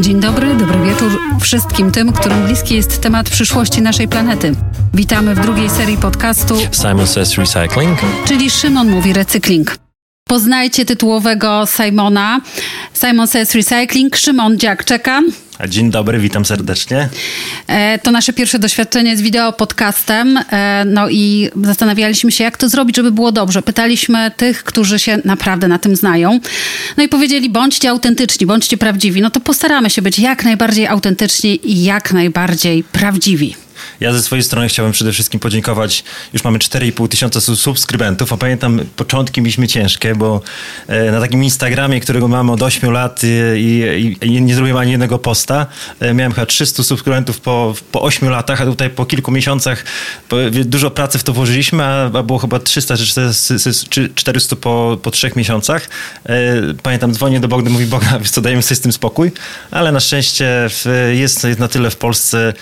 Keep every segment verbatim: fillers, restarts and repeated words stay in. Dzień dobry, dobry wieczór wszystkim tym, którym bliski jest temat przyszłości naszej planety. Witamy w drugiej serii podcastu Simon Says Recycling, czyli Szymon Mówi Recykling. Poznajcie tytułowego Simona. Simon Says Recycling, Szymon Dziakczeka. Dzień dobry, witam serdecznie. To nasze pierwsze doświadczenie z wideo podcastem. No i zastanawialiśmy się, jak to zrobić, żeby było dobrze. Pytaliśmy tych, którzy się naprawdę na tym znają. No i powiedzieli, bądźcie autentyczni, bądźcie prawdziwi. No to postaramy się być jak najbardziej autentyczni i jak najbardziej prawdziwi. Ja ze swojej strony chciałbym przede wszystkim podziękować. Już mamy cztery i pół tysiąca subskrybentów, a pamiętam, początki mieliśmy ciężkie, bo na takim Instagramie, którego mam od ośmiu lat i, i, i nie zrobiłem ani jednego posta, miałem chyba trzystu subskrybentów po, po ośmiu latach, a tutaj po kilku miesiącach po, dużo pracy w to włożyliśmy, a, a było chyba trzysta czy czterysta po, po trzech miesiącach. Pamiętam, dzwonię do Bogdy, mówi Boga, wiesz co, dajemy sobie z tym spokój, ale na szczęście jest na tyle w Polsce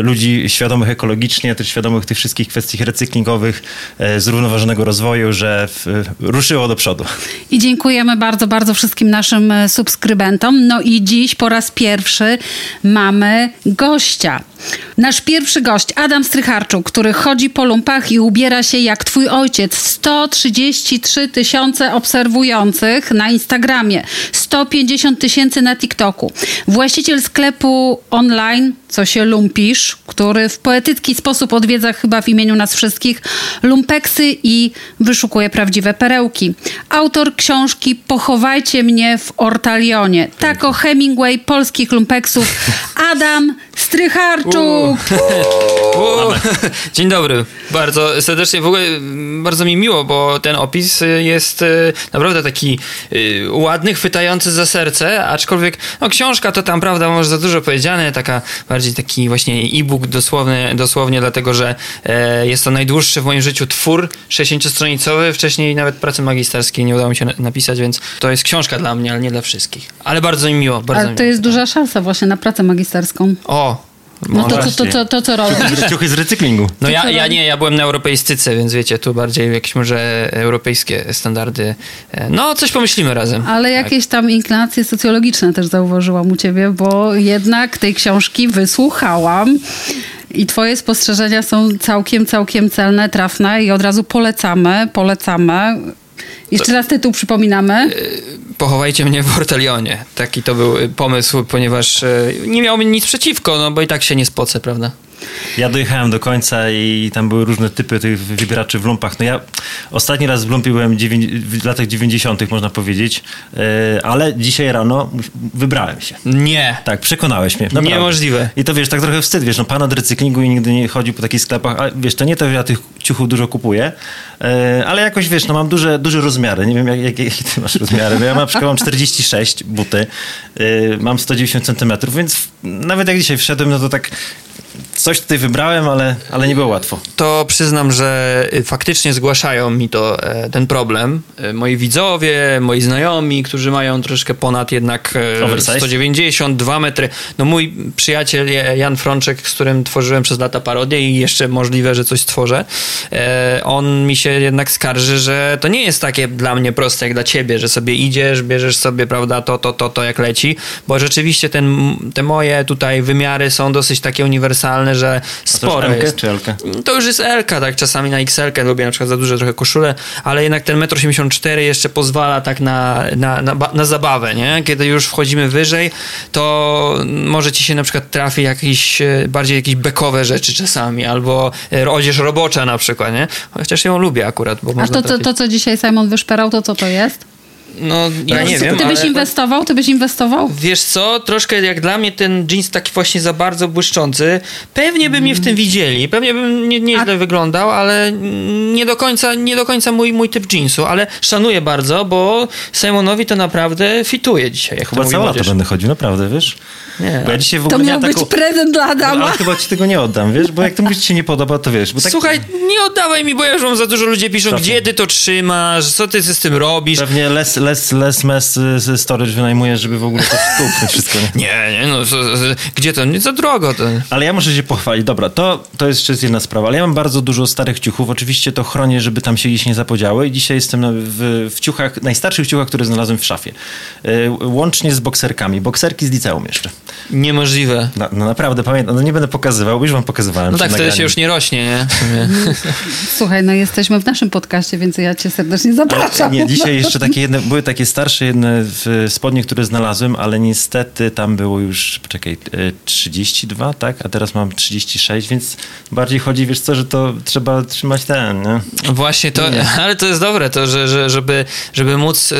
ludzi świadomych, świadomych ekologicznie, też świadomych tych wszystkich kwestii recyklingowych, e, zrównoważonego rozwoju, że w, ruszyło do przodu. I dziękujemy bardzo, bardzo wszystkim naszym subskrybentom. No i dziś po raz pierwszy mamy gościa. Nasz pierwszy gość, Adam Strycharczuk, który chodzi po lumpach i ubiera się jak twój ojciec. sto trzydzieści trzy tysiące obserwujących na Instagramie, sto pięćdziesiąt tysięcy na TikToku. Właściciel sklepu online Co się lumpisz, który w poetycki sposób odwiedza chyba w imieniu nas wszystkich lumpeksy i wyszukuje prawdziwe perełki. Autor książki Pochowajcie mnie w Ortalionie. Tako Hemingway polskich lumpeksów, Adam Strycharczuk. Uuu. Uuu. Dzień dobry. Bardzo serdecznie, w ogóle bardzo mi miło, bo ten opis jest naprawdę taki ładny, chwytający za serce, aczkolwiek no, książka to tam, prawda, może za dużo powiedziane, taka bardziej taki właśnie e-book dosłowny, dosłownie dlatego, że e, jest to najdłuższy w moim życiu twór sześćdziesięciostronicowy. Wcześniej nawet pracy magisterskiej nie udało mi się na- napisać, więc to jest książka dla mnie, ale nie dla wszystkich. Ale bardzo mi miło. Bardzo ale mi to miło. Jest duża szansa właśnie na pracę magisterską. O! No to, to, to, to, to co robisz? Ciuchy z recyklingu. No ja, ja nie, ja byłem na europeistyce, więc wiecie, tu bardziej jakieś może europejskie standardy. No, coś pomyślimy razem. Ale tak. Jakieś tam inklinacje socjologiczne też zauważyłam u ciebie, bo jednak tej książki wysłuchałam. I twoje spostrzeżenia są całkiem, całkiem celne, trafne i od razu polecamy, polecamy. Jeszcze raz tytuł przypominamy. Pochowajcie mnie w Ortalionie. Taki to był pomysł, ponieważ nie miałbym nic przeciwko, no bo i tak się nie spocę, prawda? Ja dojechałem do końca i tam były różne typy tych wybieraczy w lumpach. No ja ostatni raz w lumpie byłem w latach dziewięćdziesiątych, można powiedzieć, ale dzisiaj rano wybrałem się. Nie. Tak, przekonałeś mnie. Naprawdę. Niemożliwe. I to wiesz, tak trochę wstyd, wiesz, no pan od recyklingu i nigdy nie chodził po takich sklepach, a wiesz, to nie to, że ja tych ciuchów dużo kupuję, ale jakoś wiesz, no mam duże, duże rozmiary, nie wiem jakie jak, jak ty masz rozmiary, bo ja na przykład mam czterdzieści sześć buty, mam sto dziewięćdziesiąt centymetrów, więc nawet jak dzisiaj wszedłem, no to tak... Coś tutaj wybrałem, ale, ale nie było łatwo. To przyznam, że faktycznie zgłaszają mi to, ten problem. Moi widzowie, moi znajomi, którzy mają troszkę ponad jednak oversize. sto dziewięćdziesiąt dwa metry. No mój przyjaciel Jan Frączek, z którym tworzyłem przez lata parodię i jeszcze możliwe, że coś stworzę, on mi się jednak skarży, że to nie jest takie dla mnie proste jak dla ciebie, że sobie idziesz, bierzesz sobie, prawda, to, to, to, to jak leci, bo rzeczywiście ten, te moje tutaj wymiary są dosyć takie uniwersalne, że sporo jest. To już jest L-ka, tak, czasami na X L-kę lubię na przykład za duże trochę koszule, ale jednak ten metr osiemdziesiąt cztery jeszcze pozwala tak na, na, na, na zabawę, nie? Kiedy już wchodzimy wyżej, to może ci się na przykład trafi jakieś bardziej jakieś bekowe rzeczy czasami, albo odzież robocza na przykład, nie? Chociaż ją lubię akurat, bo można. A to, to, to, co dzisiaj Simon wyszperał, to co to jest? No, ja nie wiem, ty byś ale... inwestował? Ty byś inwestował? Wiesz co, troszkę jak dla mnie ten jeans taki właśnie za bardzo błyszczący. Pewnie by mm. mnie w tym widzieli, pewnie bym nie, nieźle A... wyglądał, ale nie do końca, nie do końca mój, mój typ jeansu, ale szanuję bardzo, bo Simonowi to naprawdę fituje dzisiaj. Jak chyba całe lato będę chodził, naprawdę, wiesz? Nie. Bo ja dzisiaj w ogóle to miał taką... być prezent dla Adama. No, ale chyba ci tego nie oddam, wiesz? Bo jak to mówisz, ci się nie podoba, to wiesz. Bo tak... Słuchaj, nie oddawaj mi, bo ja już mam za dużo ludzi piszą, Trafnie. Gdzie ty to trzymasz, co ty z tym robisz. Pewnie les less, less mess storage wynajmujesz, żeby w ogóle to wstuknąć wszystko. Nie, nie, no gdzie to? Nie za drogo. To... Ale ja muszę się pochwalić. Dobra, to, to jest jeszcze jedna sprawa, ale ja mam bardzo dużo starych ciuchów. Oczywiście to chronię, żeby tam się gdzieś nie zapodziały i dzisiaj jestem w, w ciuchach, najstarszych ciuchach, które znalazłem w szafie. Yy, łącznie z bokserkami. Bokserki z liceum jeszcze. Niemożliwe. Na, no naprawdę, pamiętam. No nie będę pokazywał, bo już wam pokazywałem. No tak, wtedy się już nie rośnie, nie? Słuchaj, no jesteśmy w naszym podcaście, więc ja cię serdecznie zapraszam. Ale nie, dzisiaj jeszcze takie jedne, były takie starsze jedne spodnie, które znalazłem, ale niestety tam było już, poczekaj, trzydzieści dwa, tak? A teraz mam trzydzieści sześć, więc bardziej chodzi, wiesz co, że to trzeba trzymać ten, nie? Właśnie to, nie. Ale to jest dobre, to, że, że żeby, żeby móc y,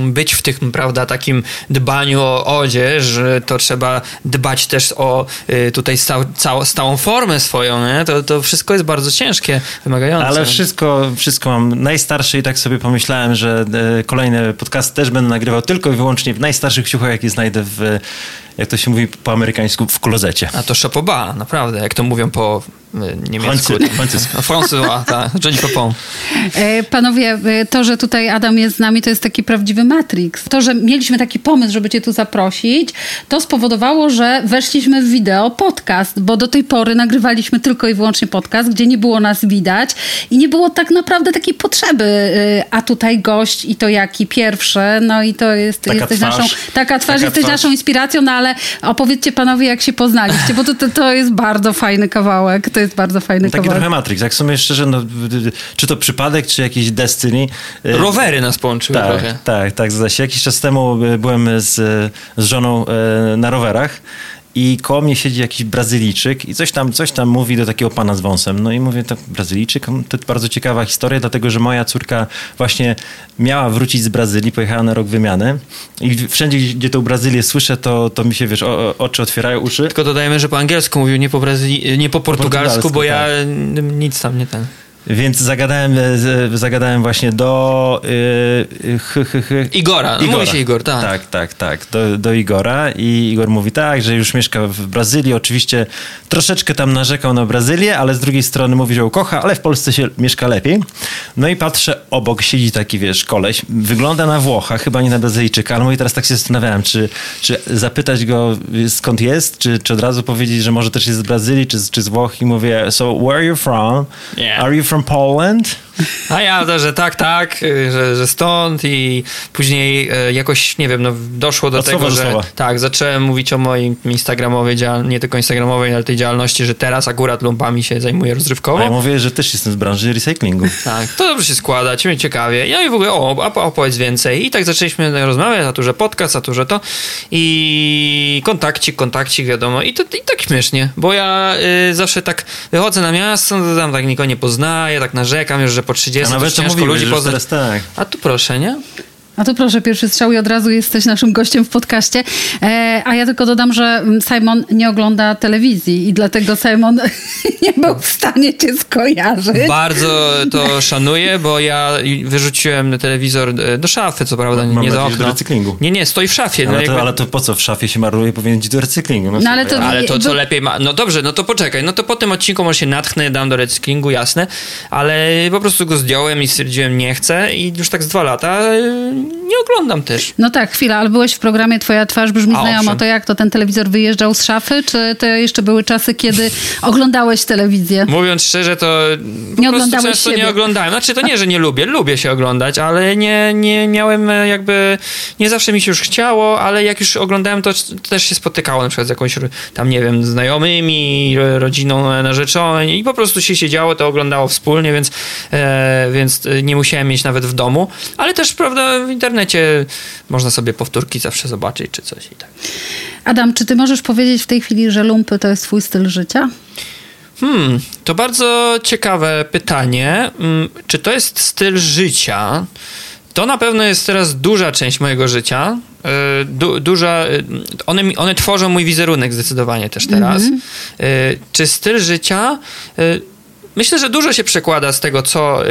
być w tym, prawda, takim dbaniu o odzież, to trzeba dbać też o y, tutaj stał, cał, stałą formę swoją, nie? To, to wszystko jest bardzo ciężkie, wymagające. Ale wszystko, wszystko mam najstarsze i tak sobie pomyślałem, że y, kolejne podcasty też będę nagrywał tylko i wyłącznie w najstarszych ciuchach, jakie znajdę w, jak to się mówi po amerykańsku, w klozecie. A to szapoba, naprawdę, jak to mówią po niemiecku. François, tak. Johnny Popon. Panowie, to, że tutaj Adam jest z nami, to jest taki prawdziwy Matrix. To, że mieliśmy taki pomysł, żeby cię tu zaprosić, to spowodowało, że weszliśmy w wideo podcast, bo do tej pory nagrywaliśmy tylko i wyłącznie podcast, gdzie nie było nas widać i nie było tak naprawdę takiej potrzeby. A tutaj gość i to jaki pierwszy, no i to jest... Taka jesteś twarz. Naszą, taka twarz, taka jesteś twarz. Naszą inspiracją, no ale opowiedzcie panowie, jak się poznaliście, bo to, to, to jest bardzo fajny kawałek. To jest bardzo fajny Taki kawałek. Taki trochę Matrix. Jak w sumie szczerze, no, czy to przypadek, czy jakiś Destiny. Rowery nas połączyły tak, trochę. Tak, tak. Zaś jakiś czas temu byłem z, z żoną na rowerach i koło mnie siedzi jakiś Brazylijczyk i coś tam, coś tam mówi do takiego pana z wąsem. No i mówię, to Brazylijczyk, to bardzo ciekawa historia, dlatego, że moja córka właśnie miała wrócić z Brazylii, pojechała na rok wymiany i wszędzie, gdzie tą Brazylię słyszę, to, to mi się, wiesz, o, oczy otwierają, uszy. Tylko dodajemy, że po angielsku mówił, nie po, Brazyli- nie po portugalsku, po portugalsku, bo tak. Ja nic tam nie ten... Więc zagadałem, zagadałem właśnie do... Yy, hy, hy, hy. Igora. Igora. Mówi się Igor, tak. Tak, tak, tak. Do, do Igora. I Igor mówi tak, że już mieszka w Brazylii. Oczywiście troszeczkę tam narzekał na Brazylię, ale z drugiej strony mówi, że ją kocha, ale w Polsce się mieszka lepiej. No i patrzę, obok siedzi taki, wiesz, koleś. Wygląda na Włocha, chyba nie na Brazylijczyka, ale mówi, teraz tak się zastanawiałem, czy, czy zapytać go skąd jest, czy, czy od razu powiedzieć, że może też jest z Brazylii, czy, czy z Włoch. I mówię, so where are you from? Yeah. Are you from Poland? A ja, że tak, tak, że, że stąd i później jakoś, nie wiem, no doszło do Od tego, że do tak, zacząłem mówić o moim instagramowej, nie tylko instagramowej, ale tej działalności, że teraz akurat lumpami się zajmuję rozrywkowo. A ja mówię, że też jestem z branży recyklingu. Tak, to dobrze się składa, ciebie ciekawie. Ja i w ogóle, o, a opowiedz więcej. I tak zaczęliśmy rozmawiać, a tu, że podcast, a tu, że to i kontakcik, kontakcik, wiadomo. I, to, i tak śmiesznie, bo ja y, zawsze tak wychodzę na miasto, no, tam tak nikogo nie poznaję, tak narzekam już, że po trzydziestu nawet to mówimy, ludzi poza... teraz tak. A tu proszę, nie? A tu proszę, pierwszy strzał i od razu jesteś naszym gościem w podcaście. E, a ja tylko dodam, że Simon nie ogląda telewizji i dlatego Simon nie był w stanie cię skojarzyć. Bardzo to szanuję, bo ja wyrzuciłem telewizor do szafy, co prawda, mam nie do okna. Do recyklingu. Nie, nie, stoi w szafie. Ale, no, to, jakby... ale to po co w szafie się marnuje, powinien iść do recyklingu. No, no, ale, to, ale to co bo... lepiej ma... No dobrze, no to poczekaj, no to po tym odcinku może się natchnę, dam do recyklingu, jasne, ale po prostu go zdjąłem i stwierdziłem, nie chcę i już tak z dwa lata... Nie oglądam też. No tak, chwila, ale byłeś w programie Twoja Twarz Brzmi Znajomo. To jak to ten telewizor wyjeżdżał z szafy? Czy to jeszcze były czasy, kiedy oglądałeś telewizję? Mówiąc szczerze, to po nie prostu często siebie. Nie oglądałem. Znaczy to nie, że nie lubię. Lubię się oglądać, ale nie, nie miałem jakby... Nie zawsze mi się już chciało, ale jak już oglądałem, to też się spotykało na przykład z jakąś tam, nie wiem, znajomymi, rodziną narzeczoną i po prostu się siedziało, to oglądało wspólnie, więc, e, więc nie musiałem mieć nawet w domu. Ale też, prawda... W internecie można sobie powtórki zawsze zobaczyć, czy coś i tak. Adam, czy ty możesz powiedzieć w tej chwili, że lumpy to jest twój styl życia? Hmm, to bardzo ciekawe pytanie. Czy to jest styl życia? To na pewno jest teraz duża część mojego życia. Du, duża, one, one tworzą mój wizerunek zdecydowanie też teraz. Mm-hmm. Czy styl życia... Myślę, że dużo się przekłada z tego, co,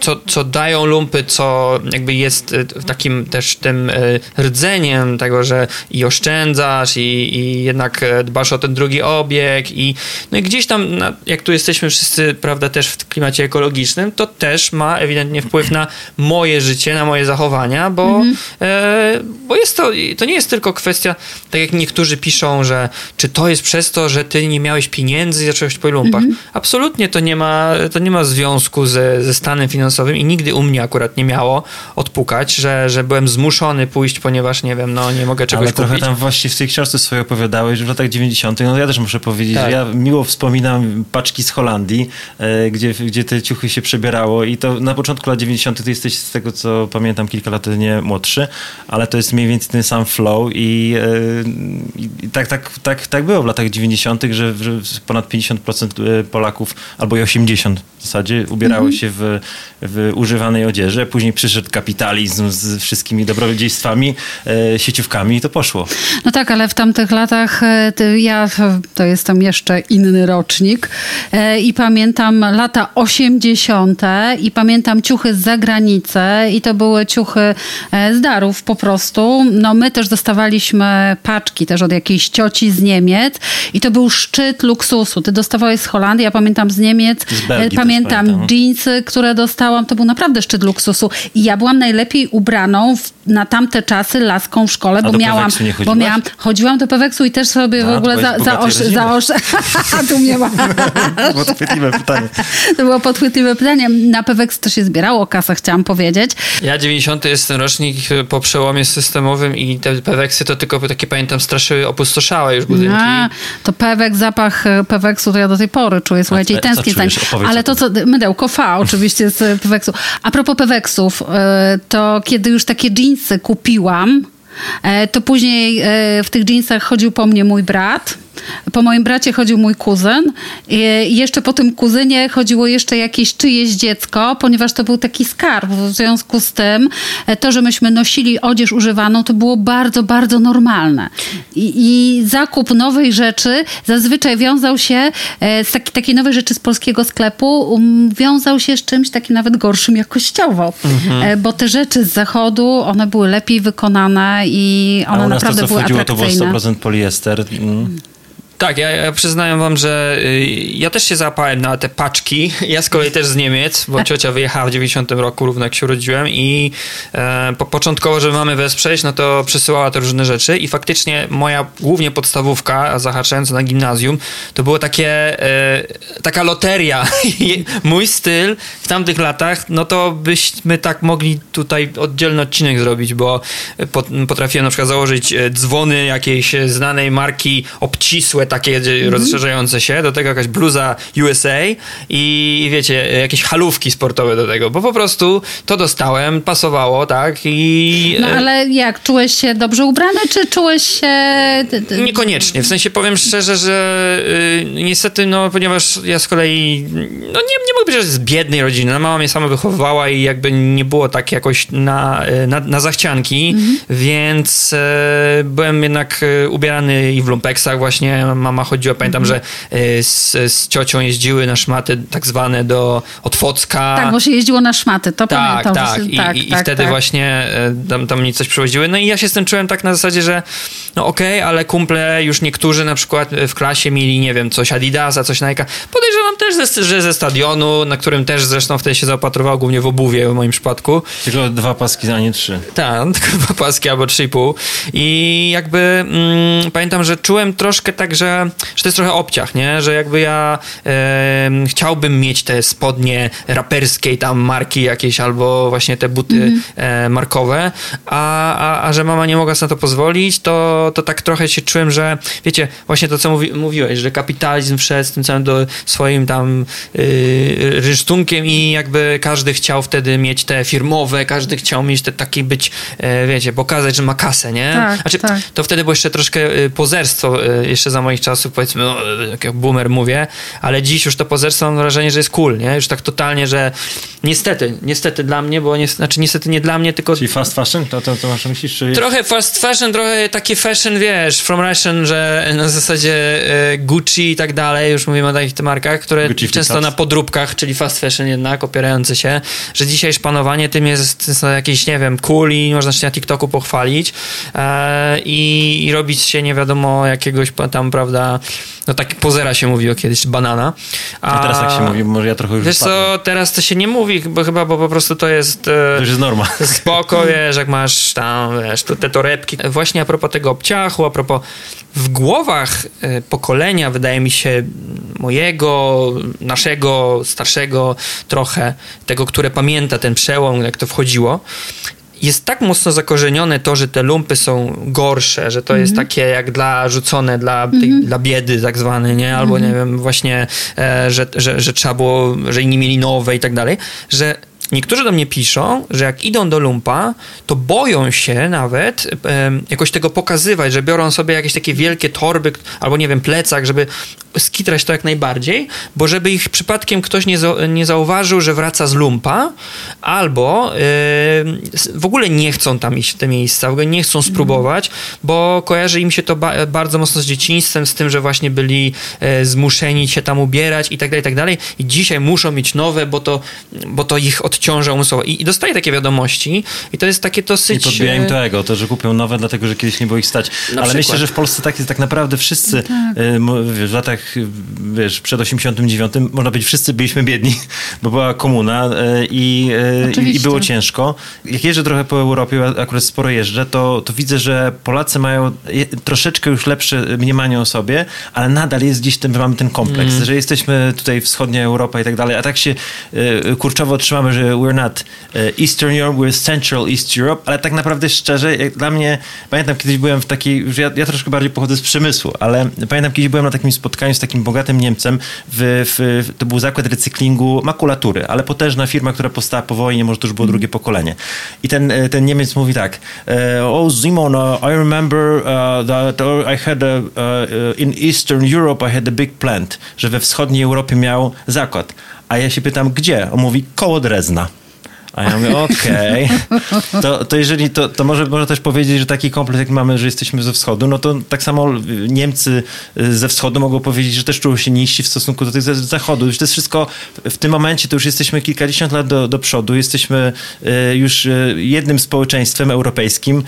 co, co dają lumpy, co jakby jest takim też tym rdzeniem tego, że i oszczędzasz, i, i jednak dbasz o ten drugi obieg i, no i gdzieś tam, jak tu jesteśmy wszyscy, prawda, też w klimacie ekologicznym, to też ma ewidentnie wpływ na moje życie, na moje zachowania, bo, mhm. e, bo jest to, to nie jest tylko kwestia, tak jak niektórzy piszą, że czy to jest przez to, że ty nie miałeś pieniędzy i zacząłeś po lumpach. Mhm. Absolutnie to nie ma, to nie ma związku ze, ze stanem finansowym i nigdy u mnie akurat nie miało odpukać, że, że byłem zmuszony pójść, ponieważ nie wiem, no nie mogę czegoś ale kupić. Ale trochę tam właśnie w tej książce swojej opowiadałeś, że w latach dziewięćdziesiątych, no ja też muszę powiedzieć, tak. że ja miło wspominam paczki z Holandii, e, gdzie, gdzie te ciuchy się przebierało i to na początku lat dziewięćdziesiątych ty jesteś z tego, co pamiętam, kilka lat nie młodszy, ale to jest mniej więcej ten sam flow i, e, i tak, tak, tak, tak było w latach dziewięćdziesiątych, że, że ponad pięćdziesiąt procent Polaków, albo i osiemdziesiąt procent w zasadzie, ubierało mm-hmm. się w, w używanej odzieży. Później przyszedł kapitalizm z wszystkimi dobrodziejstwami, e, sieciówkami i to poszło. No tak, ale w tamtych latach ty, ja to jestem jeszcze inny rocznik e, i pamiętam lata osiemdziesiąte i pamiętam ciuchy z zagranicy i to były ciuchy e, z darów po prostu. No my też dostawaliśmy paczki też od jakiejś cioci z Niemiec i to był szczyt luksusu. Ty dostawałeś z Holandii, ja pamiętam z Niemiec, z Belgii pamiętam, pamiętam dżinsy, które dostałam, to był naprawdę szczyt luksusu i ja byłam najlepiej ubraną w, na tamte czasy laską w szkole, bo miałam, bo miałam, chodziłam do Peweksu i też sobie A, w ogóle za, zaosz, zaosz, tu mnie ma. Podchwytliwe pytanie. To było podchwytliwe pytanie. Na Peweks to się zbierało kasę, chciałam powiedzieć. Ja dziewięćdziesiąty jestem rocznik po przełomie systemowym i te Peweksy to tylko takie, pamiętam, straszyły, opustoszałe już budynki. A, to Peweks, zapach Peweksu to ja do tej pory czuję, słuchajcie, i tęsknię za nim. Ale to, co, mydełko V oczywiście z Peweksu. A propos Peweksów, to kiedy już takie dżinsy kupiłam, to później w tych dżinsach chodził po mnie mój brat. Po moim bracie chodził mój kuzyn i jeszcze po tym kuzynie chodziło jeszcze jakieś czyjeś dziecko, ponieważ to był taki skarb. W związku z tym to, że myśmy nosili odzież używaną, to było bardzo, bardzo normalne. I, i zakup nowej rzeczy zazwyczaj wiązał się z taki, takiej nowej rzeczy z polskiego sklepu, um, wiązał się z czymś takim nawet gorszym jakościowo. Mhm. Bo te rzeczy z zachodu, one były lepiej wykonane i one naprawdę były atrakcyjne. A u nas to, co wchodziło, to było sto procent poliester. Mm. Tak, ja, ja przyznaję wam, że y, ja też się załapałem na te paczki. Ja z kolei też z Niemiec, bo ciocia wyjechała w dziewięćdziesiątym roku, równo jak się urodziłem i e, po, początkowo, żeby mamy wesprzeć, no to przesyłała te różne rzeczy i faktycznie moja głównie podstawówka, zahaczając na gimnazjum, to było takie, e, taka loteria. Mój styl w tamtych latach, no to byśmy tak mogli tutaj oddzielny odcinek zrobić, bo pot, potrafiłem na przykład założyć dzwony jakiejś znanej marki, obcisłe, takie mm-hmm. rozszerzające się, do tego jakaś bluza U S A i wiecie, jakieś halówki sportowe do tego, bo po prostu to dostałem, pasowało, tak i... No ale jak, czułeś się dobrze ubrany, czy czułeś się... Niekoniecznie, w sensie powiem szczerze, że yy, niestety, no ponieważ ja z kolei, no nie, nie mogę powiedzieć, że z biednej rodziny, no, mama mnie sama wychowywała i jakby nie było tak jakoś na, na, na zachcianki, mm-hmm. więc yy, byłem jednak ubierany i w lumpeksach właśnie. Mama chodziła, pamiętam, że z, z ciocią jeździły na szmaty tak zwane do Otwocka. Tak, bo się jeździło na szmaty, to tak, pamiętam. Tak, właśnie, I, tak, i, tak, i wtedy tak. właśnie tam, tam mi coś przywoziły. No i ja się z tym czułem tak na zasadzie, że no okej, okay, ale kumple już niektórzy na przykład w klasie mieli, nie wiem, coś Adidasa, coś Nike'a. Podejrzewam też, ze, że ze stadionu, na którym też zresztą wtedy się zaopatrywał, głównie w obuwie w moim przypadku. Tylko dwa paski, a nie trzy. Tak, tylko dwa paski albo trzy i pół. I jakby mm, pamiętam, że czułem troszkę tak, Że, że to jest trochę obciach, nie? Że jakby ja e, chciałbym mieć te spodnie raperskiej tam marki jakieś, albo właśnie te buty mm. e, markowe, a, a, a że mama nie mogła sobie na to pozwolić, to, to tak trochę się czułem, że wiecie, właśnie to, co mówi, mówiłeś, że kapitalizm wszedł z tym całym do, swoim tam y, rynsztunkiem i jakby każdy chciał wtedy mieć te firmowe, każdy chciał mieć te takie być, e, wiecie, pokazać, że ma kasę, nie? Tak, znaczy, tak. To wtedy było jeszcze troszkę pozerstwo, jeszcze za moich dawnych czasów, powiedzmy, no, jak boomer mówię, ale dziś już to pozerstwo mam wrażenie, że jest cool, nie? Już tak totalnie, że niestety, niestety dla mnie, bo nie, znaczy niestety nie dla mnie, tylko... Czyli fast fashion? To, to, to masz myślisz? Czy... Trochę fast fashion, trochę taki fashion, wiesz, from Russian, że na zasadzie Gucci i tak dalej, już mówimy o takich markach, które Gucci często na podróbkach, czyli fast fashion jednak, opierające się, że dzisiaj szpanowanie tym jest, jest jakieś, nie wiem, cool i można się na TikToku pochwalić e, i, i robić się nie wiadomo jakiegoś tam, prawda, no tak pozera się mówiło kiedyś, banana. A, A teraz tak się mówi, może ja trochę już Wiesz co, teraz to się nie mówi, bo chyba, bo po prostu to jest... E, to już jest norma. Spoko, wiesz, jak masz tam, wiesz, to, te torebki. Właśnie a propos tego obciachu, a propos w głowach e, pokolenia, wydaje mi się, mojego, naszego, starszego trochę, tego, które pamięta ten przełom, jak to wchodziło, jest tak mocno zakorzenione to, że te lumpy są gorsze, że to mm. jest takie jak dla rzucone dla, mm. tej, dla biedy tak zwane, nie? Albo mm. nie wiem, właśnie, e, że, że, że trzeba było, że inni mieli nowe i tak dalej, że niektórzy do mnie piszą, że jak idą do lumpa, to boją się nawet um, jakoś tego pokazywać, że biorą sobie jakieś takie wielkie torby albo, nie wiem, plecak, żeby skitrać to jak najbardziej, bo żeby ich przypadkiem ktoś nie, za- nie zauważył, że wraca z lumpa, albo yy, w ogóle nie chcą tam iść w te miejsca, w ogóle nie chcą spróbować, mm. bo kojarzy im się to ba- bardzo mocno z dzieciństwem, z tym, że właśnie byli e, zmuszeni się tam ubierać i tak dalej, i tak dalej. I dzisiaj muszą mieć nowe, bo to, bo to ich od ciążą umysłowo. I, I dostaję takie wiadomości i to jest takie dosyć... I podbija im to ego, to, że kupią nowe, dlatego, że kiedyś nie było ich stać. Na Ale przykład. Myślę, że w Polsce tak jest, tak naprawdę wszyscy tak. Y, w latach, wiesz, przed osiemdziesiątym dziewiątym, można powiedzieć, wszyscy byliśmy biedni, bo była komuna i y, y, y, było ciężko. Jak jeżdżę trochę po Europie, akurat sporo jeżdżę, to, to widzę, że Polacy mają je, troszeczkę już lepsze mniemanie o sobie, ale nadal jest gdzieś ten, mamy ten kompleks, mm. że jesteśmy tutaj wschodnia Europa i tak dalej, a tak się y, kurczowo trzymamy, że we're not Eastern Europe, we're Central East Europe, ale tak naprawdę szczerze, jak dla mnie, pamiętam kiedyś byłem w takiej, ja, ja troszkę bardziej pochodzę z przemysłu, ale pamiętam kiedyś byłem na takim spotkaniu z takim bogatym Niemcem, w, w, to był zakład recyklingu makulatury, ale potężna firma, która powstała po wojnie, może to już było drugie pokolenie. I ten, ten Niemiec mówi tak, oh Simon, uh, I remember uh, that I had a, uh, in Eastern Europe I had a big plant, że we wschodniej Europie miał zakład. A ja się pytam, gdzie? On mówi, koło Drezna. A ja mówię, okej. Okay. To, to jeżeli, to, to może, może też powiedzieć, że taki komplet, jak mamy, że jesteśmy ze wschodu, no to tak samo Niemcy ze wschodu mogą powiedzieć, że też czują się niżsi w stosunku do tych z zachodu. Już to jest wszystko, w tym momencie to już jesteśmy kilkadziesiąt lat do, do przodu, jesteśmy już jednym społeczeństwem europejskim,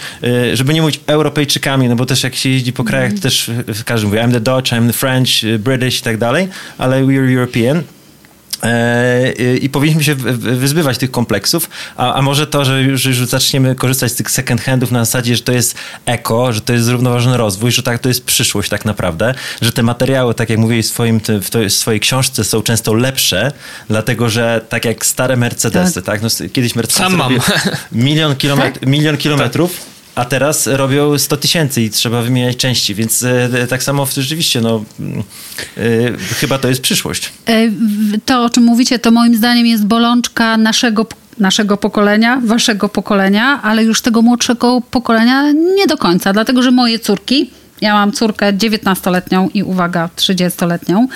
żeby nie mówić Europejczykami, no bo też jak się jeździ po krajach, to też każdy mówi, I'm the Dutch, I'm the French, British i tak dalej, ale we're European. I powinniśmy się wyzbywać tych kompleksów, a, a może to, że już, już zaczniemy korzystać z tych second handów na zasadzie, że to jest eko, że to jest zrównoważony rozwój, że tak, to jest przyszłość tak naprawdę, że te materiały, tak jak mówiłeś w, swoim, w, to, w swojej książce, są często lepsze, dlatego że tak jak stare Mercedesy, tak? tak? No, kiedyś Mercedes Sam mam. milion, kilometr, tak? milion kilometrów. A teraz robią sto tysięcy i trzeba wymieniać części, więc y, tak samo rzeczywiście, no, y, chyba to jest przyszłość. To, o czym mówicie, to moim zdaniem jest bolączka naszego naszego pokolenia, waszego pokolenia, ale już tego młodszego pokolenia nie do końca, dlatego że moje córki, ja mam córkę dziewiętnastoletnią i uwaga, trzydziestoletnią.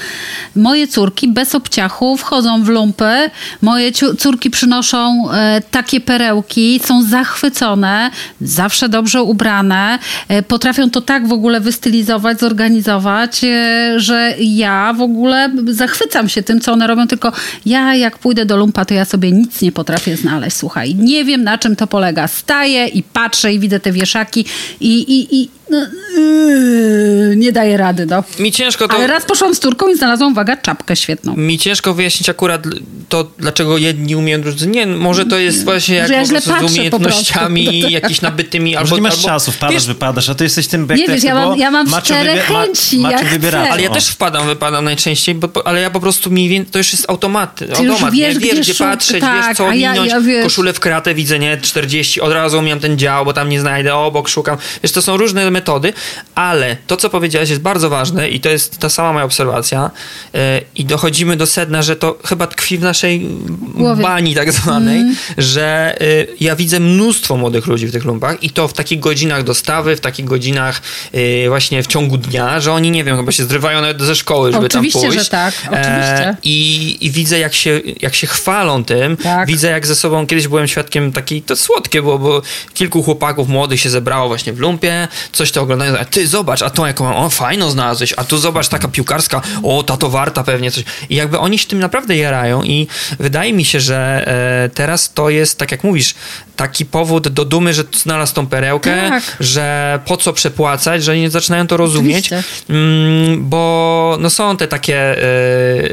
Moje córki bez obciachu wchodzą w lumpy. Moje córki przynoszą e, takie perełki, są zachwycone, zawsze dobrze ubrane. E, potrafią to tak w ogóle wystylizować, zorganizować, e, że ja w ogóle zachwycam się tym, co one robią, tylko ja jak pójdę do lumpa, to ja sobie nic nie potrafię znaleźć. Słuchaj, nie wiem, na czym to polega. Staję i patrzę i widzę te wieszaki i... i, i No, yy, nie daje rady, no. Mi ciężko to... Ale raz poszłam z córką i znalazłam, uwaga, czapkę świetną. Mi ciężko wyjaśnić akurat to, dlaczego jedni umieją, drudzy nie. Może to jest właśnie jak ja po prostu z umiejętnościami jakichś nabytymi. Albo, nie masz albo, czasu, wpadasz, wiesz, wypadasz, a to jesteś tym... Nie wiesz, ja mam, ja mam cztery wybie- chęci, ma, ja Ale ja też wpadam, wypadam najczęściej, bo, ale ja po prostu mniej więcej... To już jest automat. Ty automat, już wiesz, nie? Wiesz, gdzie, gdzie szuk, patrzeć, tak, wiesz, co minąć. Ja, ja koszulę w kratę widzę, nie? czterdzieści, od razu miałem ten dział, bo tam nie znajdę, obok szukam. Wiesz, to są różne metody, ale to, co powiedziałeś, jest bardzo ważne i to jest ta sama moja obserwacja yy, i dochodzimy do sedna, że to chyba tkwi w naszej głowie. Bani tak zwanej, mm. że yy, ja widzę mnóstwo młodych ludzi w tych lumpach i to w takich godzinach dostawy, w takich godzinach yy, właśnie w ciągu dnia, że oni, nie wiem, chyba się zrywają nawet ze szkoły, żeby oczywiście, tam pójść. Że tak, oczywiście. E, i, I widzę, jak się, jak się chwalą tym. Tak. Widzę, jak ze sobą, kiedyś byłem świadkiem takiej, to słodkie było, bo kilku chłopaków młodych się zebrało właśnie w lumpie, coś to oglądają, a ty zobacz, a tą jaką mam, o fajną znalazłeś, a tu zobacz, taka piłkarska, o ta to warta pewnie coś. I jakby oni się tym naprawdę jarają i wydaje mi się, że e, teraz to jest, tak jak mówisz, taki powód do dumy, że znalazł tą perełkę, tak. Że po co przepłacać, że nie zaczynają to rozumieć, mm, bo no są te takie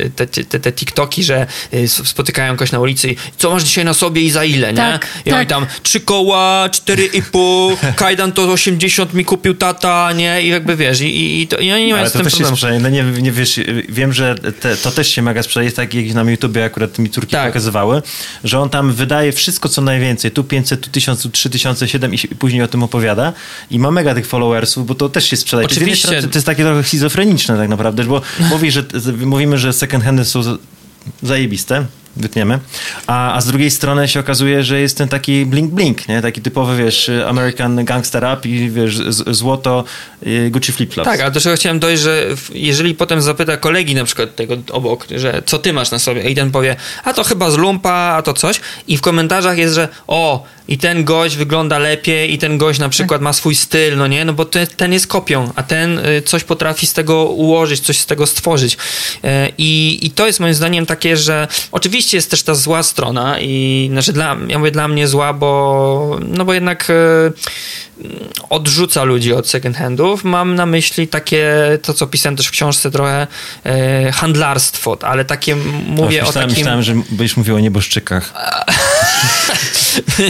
y, te, te, te TikToki, że y, spotykają kogoś na ulicy i co masz dzisiaj na sobie i za ile, tak, nie? I tak. Oni tam trzy koła, cztery i pół, kajdan to osiemdziesiąt mi kupił tata, nie? I jakby wiesz, i, i, to, i oni nie mają z tym problemu. No nie, nie wiesz, wiem, że te, to też się mega sprzedaje, tak jak na YouTubie akurat mi córki tak. pokazywały, że on tam wydaje wszystko, co najwięcej, tu pięćset, tu tysiąc, tu trzy tysiące, siedem i później o tym opowiada i ma mega tych followersów, bo to też się sprzedaje. Oczywiście. To jest, to jest takie trochę schizofreniczne tak naprawdę, bo mówi, że, mówimy, że second handy są zajebiste, wytniemy, a, a z drugiej strony się okazuje, że jest ten taki blink-blink, nie? Taki typowy, wiesz, American Gangster Rap i wiesz, z, złoto, y, Gucci flip-flops. Tak, ale do czego chciałem dojść, że jeżeli potem zapyta kolegi na przykład tego obok, że co ty masz na sobie i ten powie, a to chyba z lumpa, a to coś i w komentarzach jest, że o, i ten gość wygląda lepiej i ten gość na przykład ma swój styl, no nie? No bo ten, ten jest kopią, a ten coś potrafi z tego ułożyć, coś z tego stworzyć. I, i to jest moim zdaniem takie, że oczywiście jest też ta zła strona i znaczy dla, ja mówię dla mnie zła, bo no bo jednak y, odrzuca ludzi od second handów. Mam na myśli takie, to co pisałem też w książce trochę, y, handlarstwo, ale takie mówię no, myślałem, o takim... Myślałem, że byś mówił o nieboszczykach.